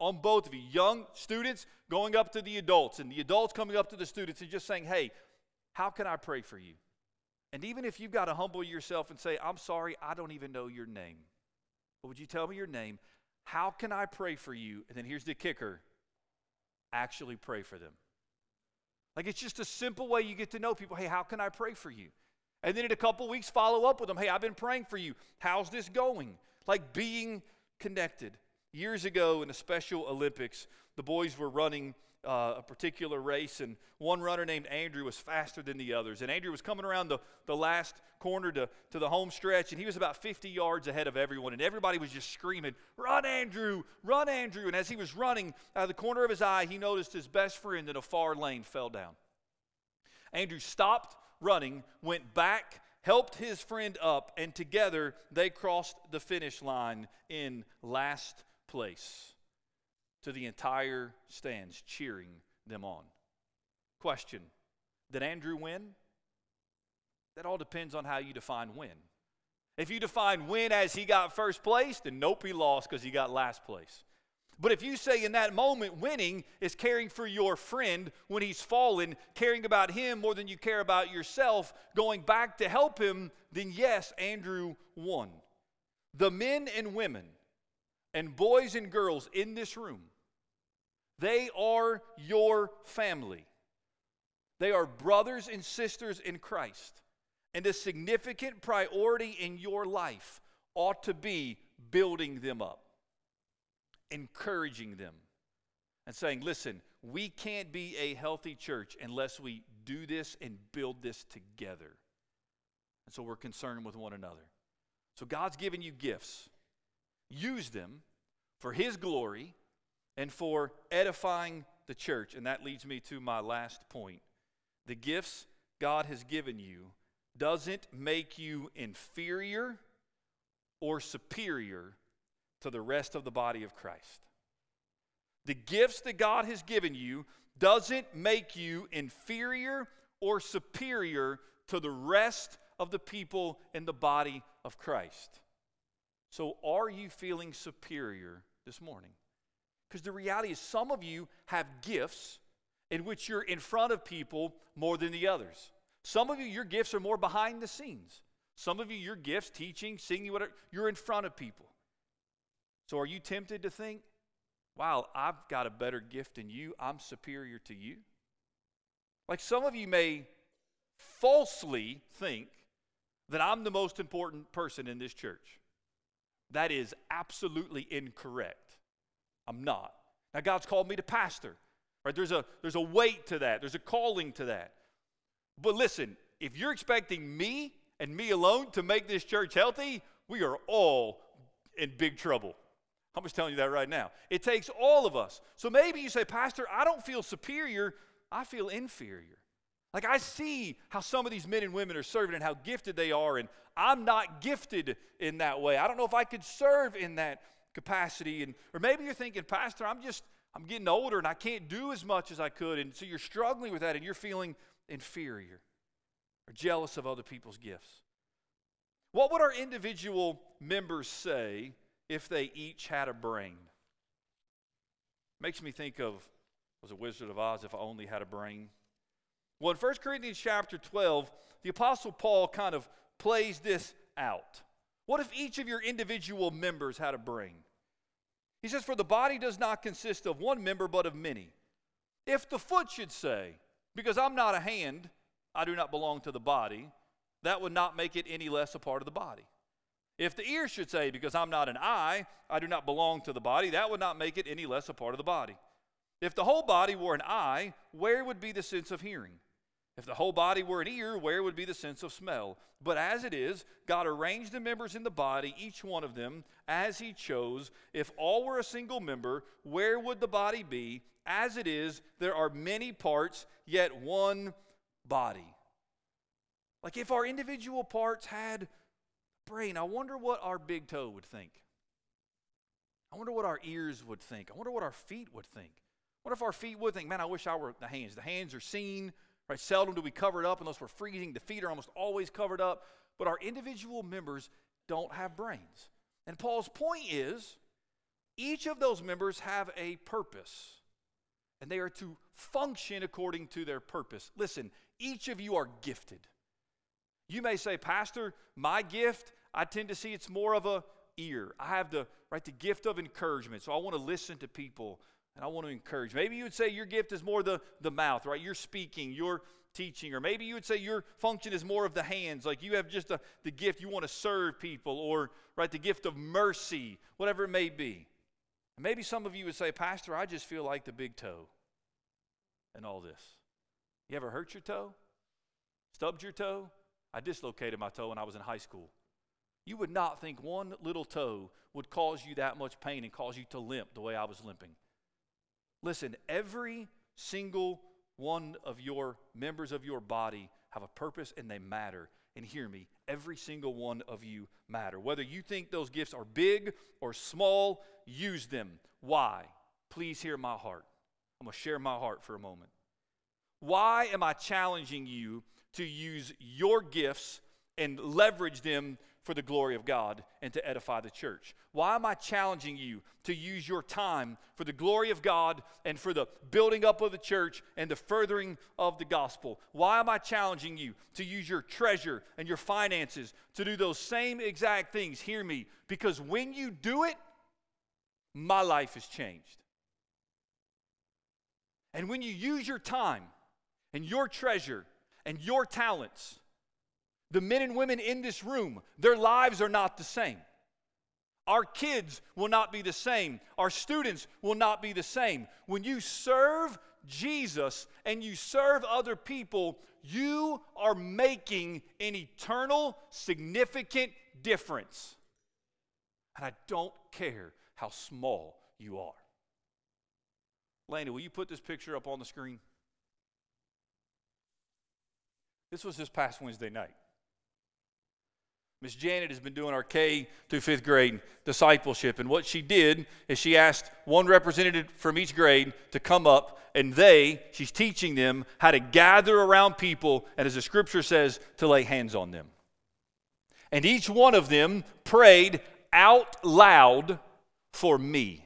On both of you, young students going up to the adults and the adults coming up to the students and just saying, hey, how can I pray for you? And even if you've got to humble yourself and say, I'm sorry, I don't even know your name. But would you tell me your name? How can I pray for you? And then here's the kicker. Actually pray for them. Like, it's just a simple way you get to know people. Hey, how can I pray for you? And then in a couple weeks, follow up with them. Hey, I've been praying for you. How's this going? Like, being connected. Years ago in the Special Olympics, the boys were running a particular race, and one runner named Andrew was faster than the others. And Andrew was coming around the last corner to the home stretch, and he was about 50 yards ahead of everyone, and everybody was just screaming, run, Andrew, run, Andrew. And as he was running, out of the corner of his eye, he noticed his best friend in a far lane fell down. Andrew stopped running, went back, helped his friend up, and together they crossed the finish line in last place, to the entire stands cheering them on. Question, did Andrew win? That all depends on how you define win. If you define win as he got first place, then nope, he lost because he got last place. But if you say in that moment, winning is caring for your friend when he's fallen, caring about him more than you care about yourself, going back to help him, then yes, Andrew won. The men and women and boys and girls in this room, they are your family. They are brothers and sisters in Christ. And a significant priority in your life ought to be building them up, encouraging them, and saying, listen, we can't be a healthy church unless we do this and build this together. And so we're concerned with one another. So God's given you gifts. Use them for His glory and for edifying the church. And that leads me to my last point. The gifts God has given you doesn't make you inferior or superior to the rest of the body of Christ. The gifts that God has given you doesn't make you inferior or superior to the rest of the people in the body of Christ. So are you feeling superior this morning? Because the reality is some of you have gifts in which you're in front of people more than the others. Some of you, your gifts are more behind the scenes. Some of you, your gifts, teaching, singing, whatever, you're in front of people. So are you tempted to think, wow, I've got a better gift than you. I'm superior to you. Like some of you may falsely think that I'm the most important person in this church. That is absolutely incorrect. I'm not. Now, God's called me to pastor. Right? There's a weight to that. There's a calling to that. But listen, if you're expecting me and me alone to make this church healthy, we are all in big trouble. I'm just telling you that right now. It takes all of us. So maybe you say, Pastor, I don't feel superior. I feel inferior. Like I see how some of these men and women are serving and how gifted they are, and I'm not gifted in that way. I don't know if I could serve in that capacity. Or maybe you're thinking, Pastor, I'm getting older and I can't do as much as I could. And so you're struggling with that and you're feeling inferior or jealous of other people's gifts. What would our individual members say if they each had a brain? Makes me think of, was it Wizard of Oz, if I only had a brain? Well, in 1 Corinthians chapter 12, the Apostle Paul kind of plays this out. What if each of your individual members had a brain? He says, for the body does not consist of one member, but of many. If the foot should say, because I'm not a hand, I do not belong to the body, that would not make it any less a part of the body. If the ear should say, because I'm not an eye, I do not belong to the body, that would not make it any less a part of the body. If the whole body were an eye, where would be the sense of hearing? If the whole body were an ear, where would be the sense of smell? But as it is, God arranged the members in the body, each one of them, as He chose. If all were a single member, where would the body be? As it is, there are many parts, yet one body. Like if our individual parts had brain, I wonder what our big toe would think. I wonder what our ears would think. I wonder what our feet would think. What if our feet would think, man, I wish I were the hands. The hands are seen, right? Seldom do we cover it up unless we're freezing. The feet are almost always covered up. But our individual members don't have brains. And Paul's point is, each of those members have a purpose. And they are to function according to their purpose. Listen, each of you are gifted. You may say, Pastor, my gift, I tend to see it's more of a ear. I have the gift of encouragement, so I want to listen to people and I want to encourage. Maybe you would say your gift is more the mouth, right? You're speaking, you're teaching. Or maybe you would say your function is more of the hands, like you have just the gift you want to serve people, or right, the gift of mercy, whatever it may be. And maybe some of you would say, Pastor, I just feel like the big toe and all this. You ever hurt your toe? Stubbed your toe? I dislocated my toe when I was in high school. You would not think one little toe would cause you that much pain and cause you to limp the way I was limping. Listen, every single one of your members of your body have a purpose and they matter. And hear me, every single one of you matter. Whether you think those gifts are big or small, use them. Why? Please hear my heart. I'm going to share my heart for a moment. Why am I challenging you to use your gifts and leverage them for the glory of God and to edify the church? Why am I challenging you to use your time for the glory of God and for the building up of the church and the furthering of the gospel? Why am I challenging you to use your treasure and your finances to do those same exact things? Hear me, because when you do it, my life is changed. And when you use your time and your treasure and your talents, the men and women in this room, their lives are not the same. Our kids will not be the same. Our students will not be the same. When you serve Jesus and you serve other people, you are making an eternal, significant difference. And I don't care how small you are. Laney, will you put this picture up on the screen? This was this past Wednesday night. Miss Janet has been doing our K through 5th grade discipleship, and what she did is she asked one representative from each grade to come up, and she's teaching them how to gather around people, and as the scripture says, to lay hands on them. And each one of them prayed out loud for me.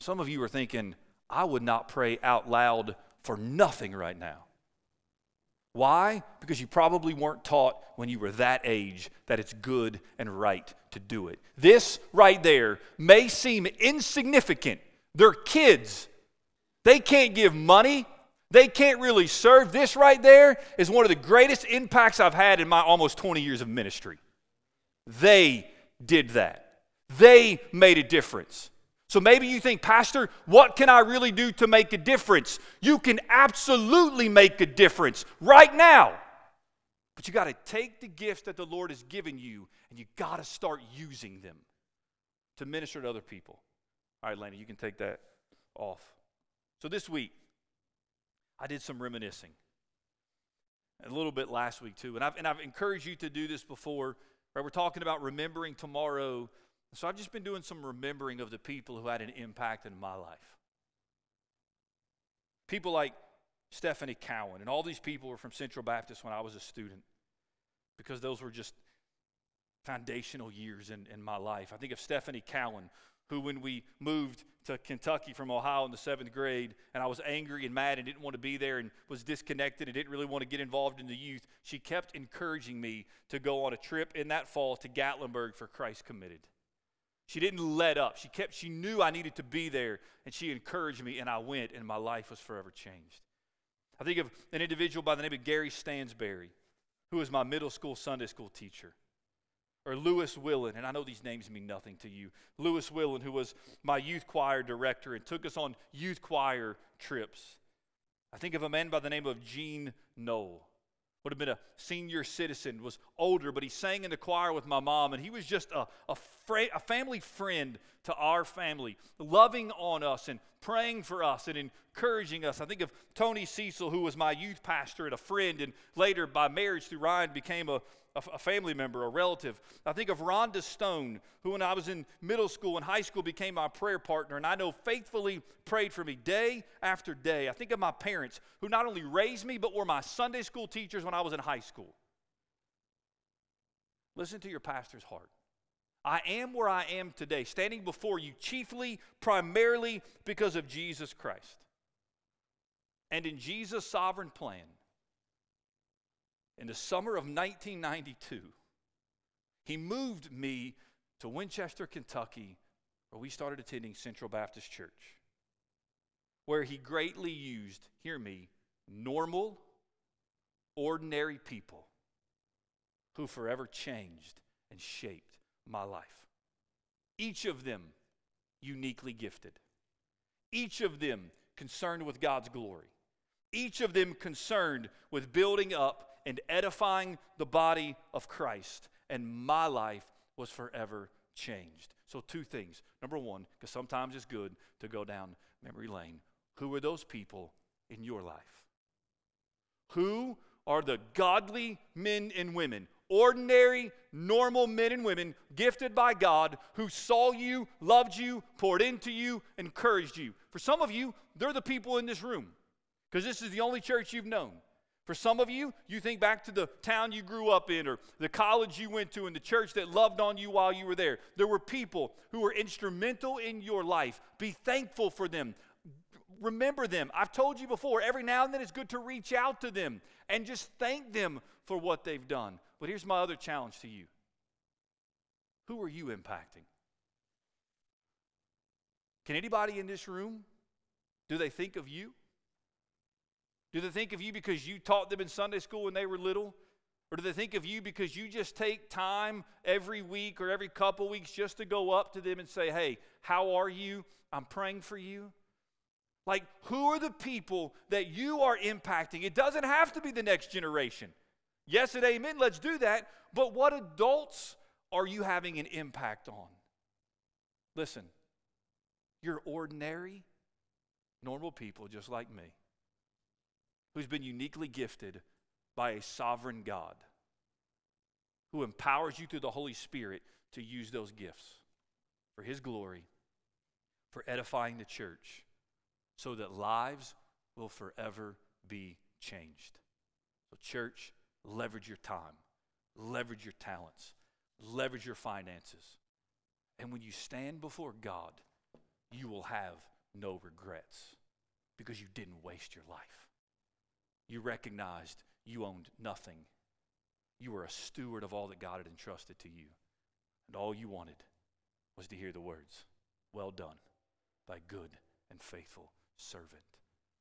Some of you are thinking, I would not pray out loud for nothing right now. Why? Because you probably weren't taught when you were that age that it's good and right to do it. This right there may seem insignificant. They're kids. They can't give money. They can't really serve. This right there is one of the greatest impacts I've had in my almost 20 years of ministry. They did that. They made a difference. So maybe you think, Pastor, what can I really do to make a difference? You can absolutely make a difference right now. But you got to take the gifts that the Lord has given you, and you got to start using them to minister to other people. All right, Lana, you can take that off. So this week, I did some reminiscing. A little bit last week, too. And I've encouraged you to do this before. Right? We're talking about remembering tomorrow. So I've just been doing some remembering of the people who had an impact in my life. People like Stephanie Cowan, and all these people were from Central Baptist when I was a student, because those were just foundational years in my life. I think of Stephanie Cowan, who when we moved to Kentucky from Ohio in the 7th grade, and I was angry and mad and didn't want to be there and was disconnected and didn't really want to get involved in the youth, she kept encouraging me to go on a trip in that fall to Gatlinburg for Christ Committed. She didn't let up. She knew I needed to be there, and she encouraged me, and I went, and my life was forever changed. I think of an individual by the name of Gary Stansberry, who was my middle school Sunday school teacher. Or Lewis Willen, and I know these names mean nothing to you. Lewis Willen, who was my youth choir director and took us on youth choir trips. I think of a man by the name of Gene Knoll. Would have been a senior citizen, was older, but he sang in the choir with my mom, and he was just a family friend to our family, loving on us and praying for us and encouraging us. I think of Tony Cecil, who was my youth pastor and a friend, and later by marriage through Ryan became a family member, a relative. I think of Rhonda Stone, who when I was in middle school and high school became my prayer partner, and I know faithfully prayed for me day after day. I think of my parents, who not only raised me, but were my Sunday school teachers when I was in high school. Listen to your pastor's heart. I am where I am today, standing before you chiefly, primarily because of Jesus Christ. And in Jesus' sovereign plan, in the summer of 1992, he moved me to Winchester, Kentucky, where we started attending Central Baptist Church, where he greatly used, hear me, normal, ordinary people who forever changed and shaped my life. Each of them uniquely gifted. Each of them concerned with God's glory. Each of them concerned with building up and edifying the body of Christ. And my life was forever changed. So two things. Number one, because sometimes it's good to go down memory lane. Who are those people in your life? Who are the godly men and women? Ordinary, normal men and women gifted by God who saw you, loved you, poured into you, encouraged you. For some of you, they're the people in this room because this is the only church you've known. For some of you, you think back to the town you grew up in or the college you went to and the church that loved on you while you were there. There were people who were instrumental in your life. Be thankful for them. Remember them. I've told you before, every now and then it's good to reach out to them and just thank them for what they've done. But here's my other challenge to you. Who are you impacting? Can anybody in this room, do they think of you? Do they think of you because you taught them in Sunday school when they were little? Or do they think of you because you just take time every week or every couple weeks just to go up to them and say, hey, how are you? I'm praying for you. Like, who are the people that you are impacting? It doesn't have to be the next generation. Yes and amen, let's do that. But what adults are you having an impact on? Listen, you're ordinary, normal people just like me, who's been uniquely gifted by a sovereign God who empowers you through the Holy Spirit to use those gifts for His glory, for edifying the church, so that lives will forever be changed. So church, leverage your time, leverage your talents, leverage your finances. And when you stand before God, you will have no regrets because you didn't waste your life. You recognized you owned nothing. You were a steward of all that God had entrusted to you. And all you wanted was to hear the words, well done, thy good and faithful servant.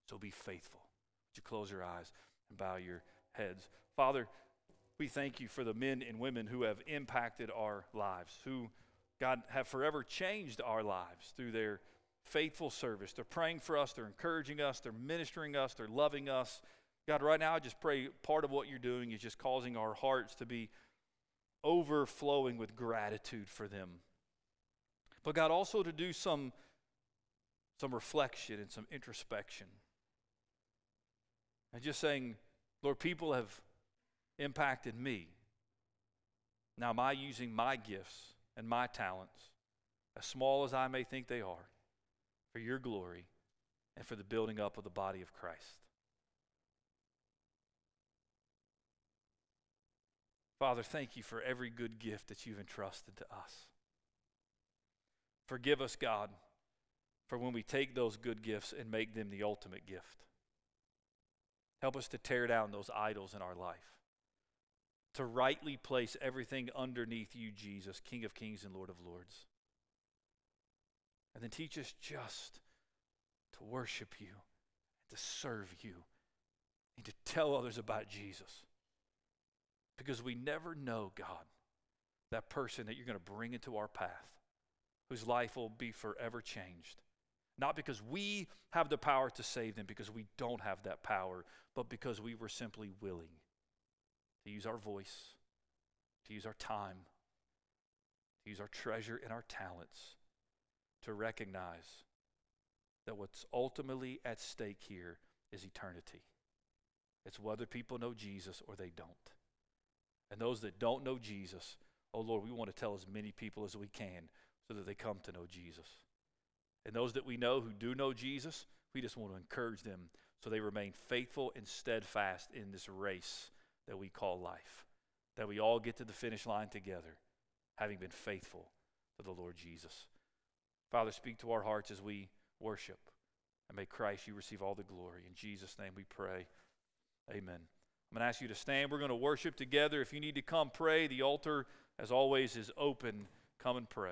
So be faithful. Would you close your eyes and bow your heads? Father, we thank you for the men and women who have impacted our lives, who, God, have forever changed our lives through their faithful service. They're praying for us. They're encouraging us. They're ministering us. They're loving us. God, right now I just pray part of what you're doing is just causing our hearts to be overflowing with gratitude for them. But God, also to do some reflection and some introspection. And just saying, Lord, people have impacted me. Now am I using my gifts and my talents, as small as I may think they are, for your glory and for the building up of the body of Christ? Father, thank you for every good gift that you've entrusted to us. Forgive us, God, for when we take those good gifts and make them the ultimate gift. Help us to tear down those idols in our life, to rightly place everything underneath you, Jesus, King of Kings and Lord of Lords. And then teach us just to worship you, to serve you, and to tell others about Jesus. Because we never know, God, that person that you're going to bring into our path, whose life will be forever changed. Not because we have the power to save them, because we don't have that power, but because we were simply willing to use our voice, to use our time, to use our treasure and our talents to recognize that what's ultimately at stake here is eternity. It's whether people know Jesus or they don't. And those that don't know Jesus, oh Lord, we want to tell as many people as we can so that they come to know Jesus. And those that we know who do know Jesus, we just want to encourage them so they remain faithful and steadfast in this race that we call life, that we all get to the finish line together, having been faithful to the Lord Jesus. Father, speak to our hearts as we worship, and may Christ, you receive all the glory. In Jesus' name we pray, amen. I'm going to ask you to stand. We're going to worship together. If you need to come pray, the altar, as always, is open. Come and pray.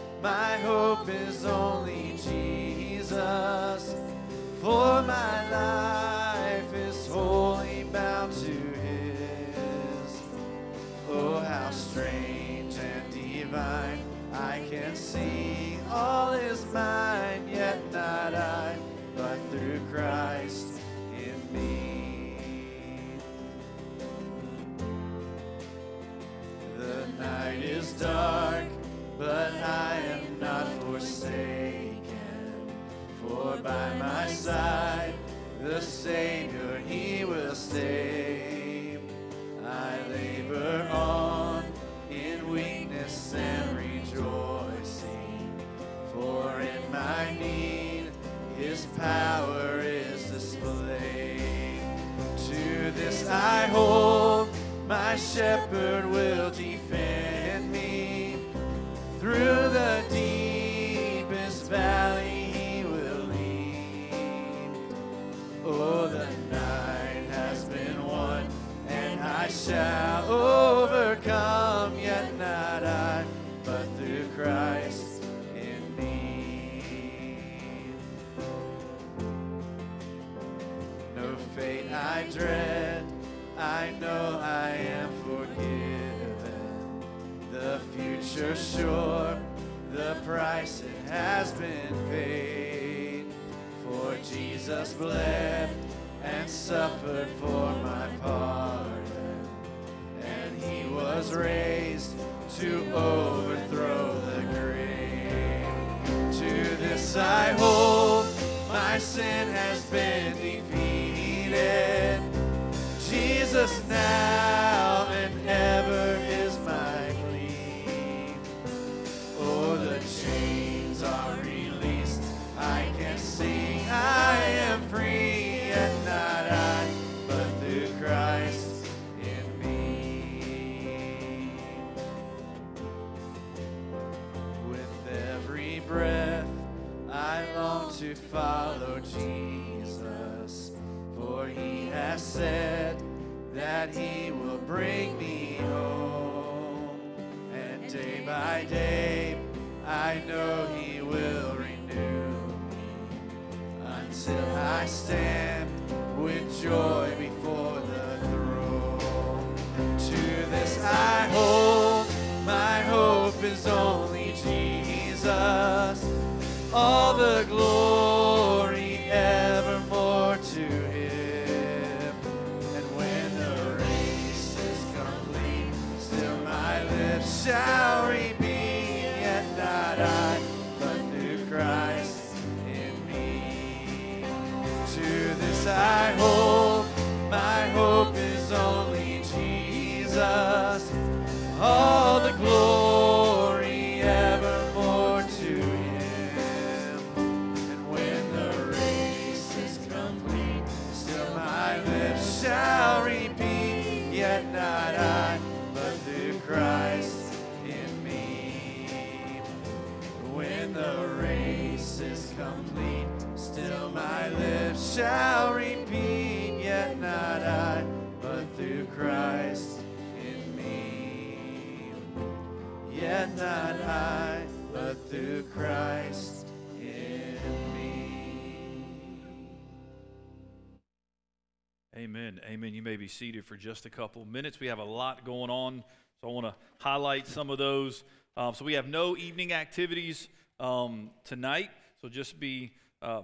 my hope is only Jesus, for my life is wholly bound to His. Oh, how strange and divine, I can see all is mine, yet not I. by my side. The Savior, He will save. I labor on in weakness and rejoicing, for in my need His power is displayed. To this I hold, my shepherd will defend me. Through the deepest valley He will lead. Oh, the night has been won, and I shall overcome, yet not I, but through Christ in me. No fate I dread, I know I am forgiven. The future sure, the price it has been paid. For Jesus bled and suffered for my pardon, and He was raised to overthrow the grave. To this I hold, my sin has been defeated. Jesus now and ever is my plea. Oh, the chains are released. I can sing, I am free, and not I, but through Christ in me. With every breath, I long to follow Jesus, for He has said that He will bring me home. And day by day, I know He will renew me, until I stand with joy before the throne. To this I hold, my hope is only Jesus. All the glory evermore to Him. Shall repeat, yet not I, but through Christ in me. To this I hold, my hope is only Jesus. All the glory evermore to Him. And when the race is complete, still my lips shall repeat, yet not I, but through Christ. When the race is complete, still my lips shall repeat, yet not I, but through Christ in me. Yet not I, but through Christ in me. Amen. Amen. You may be seated for just a couple minutes. We have a lot going on, so I want to highlight some of those. So we have no evening activities tonight, so just be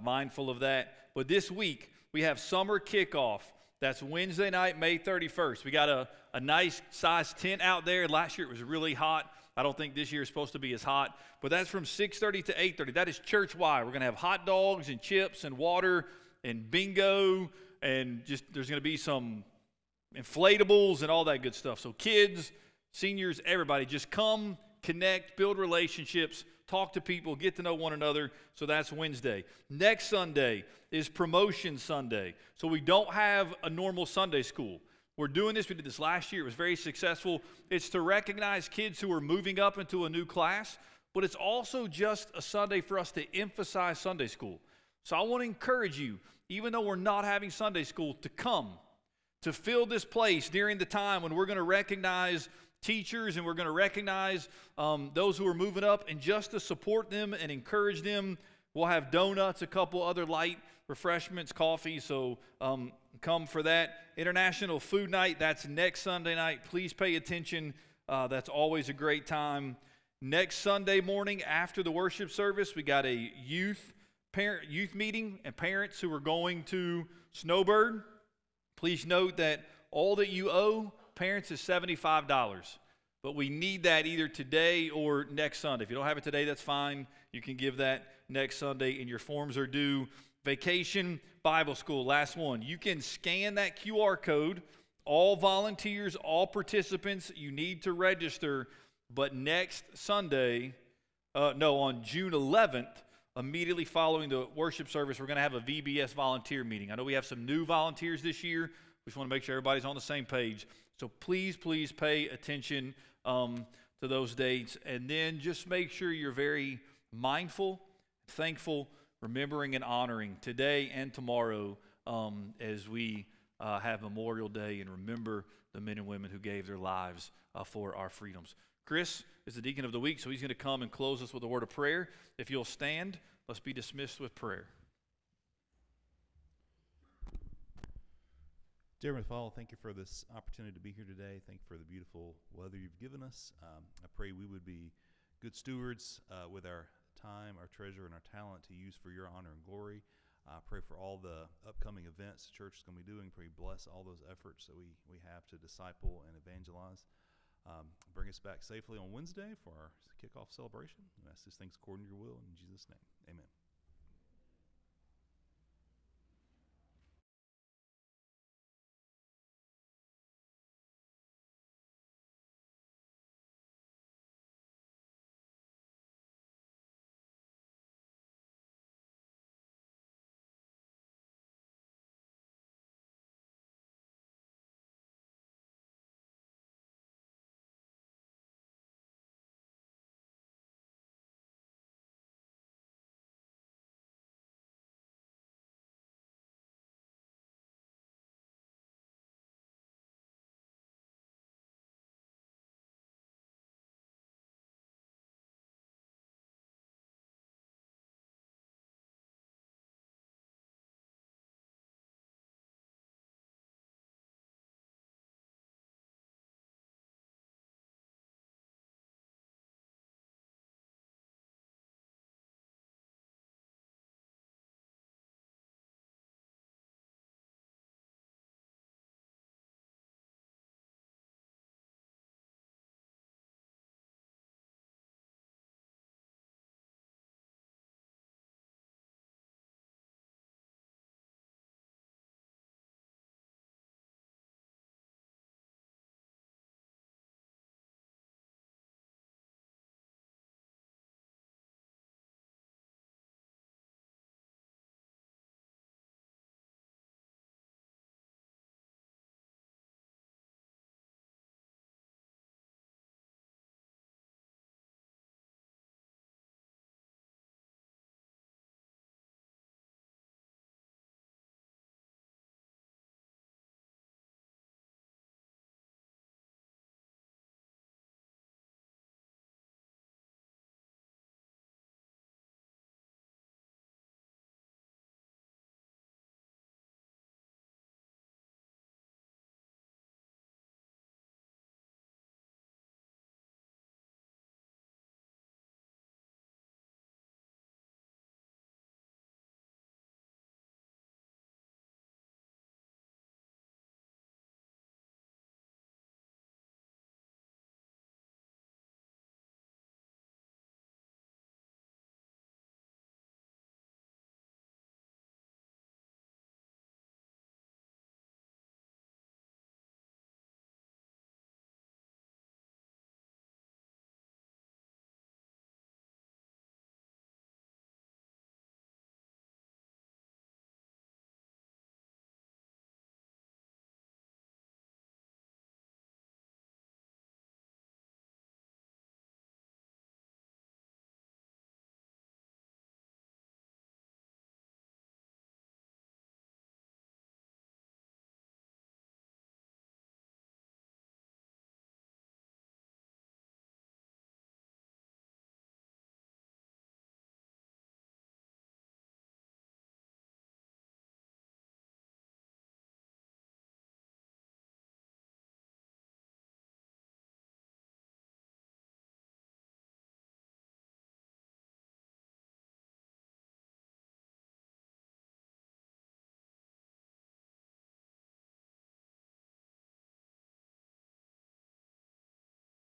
mindful of that. But this week, we have summer kickoff. That's Wednesday night, May 31st. We got a nice size tent out there. Last year it was really hot. I don't think this year is supposed to be as hot. But that's from 6:30 to 8:30. That is church-wide. We're going to have hot dogs and chips and water and bingo, and just there's going to be some inflatables and all that good stuff. So kids, seniors, everybody, just come. Connect, build relationships, talk to people, get to know one another. So that's Wednesday. Next Sunday is Promotion Sunday. So we don't have a normal Sunday school. We're doing this. We did this last year. It was very successful. It's to recognize kids who are moving up into a new class, but it's also just a Sunday for us to emphasize Sunday school. So I want to encourage you, even though we're not having Sunday school, to come, to fill this place during the time when we're going to recognize teachers, and we're going to recognize those who are moving up, and just to support them and encourage them. We'll have donuts, a couple other light refreshments, coffee, so come for that. International Food Night, that's next Sunday night. Please pay attention. That's always a great time. Next Sunday morning after the worship service, we got a youth meeting, and parents who are going to Snowbird, please note that all that you owe parents is $75, But we need that either today or next Sunday. If you don't have it today, that's fine. You can give that next Sunday, and your forms are due. Vacation Bible School, last one. You can scan that QR code. All volunteers, all participants, you need to register. But next Sunday, on June 11th, immediately following the worship service, we're going to have a VBS volunteer meeting. I know we have some new volunteers this year. We just want to make sure everybody's on the same page. So please pay attention to those dates. And then just make sure you're very mindful, thankful, remembering and honoring today and tomorrow as we have Memorial Day and remember the men and women who gave their lives for our freedoms. Chris is the deacon of the week, so he's going to come and close us with a word of prayer. If you'll stand, let's be dismissed with prayer. Dear Heavenly Father, thank you for this opportunity to be here today. Thank you for the beautiful weather you've given us. I pray we would be good stewards with our time, our treasure, and our talent to use for your honor and glory. I pray for all the upcoming events the church is going to be doing. Pray bless all those efforts that we have to disciple and evangelize. Bring us back safely on Wednesday for our kickoff celebration. We ask these things according to your will. In Jesus' name, amen.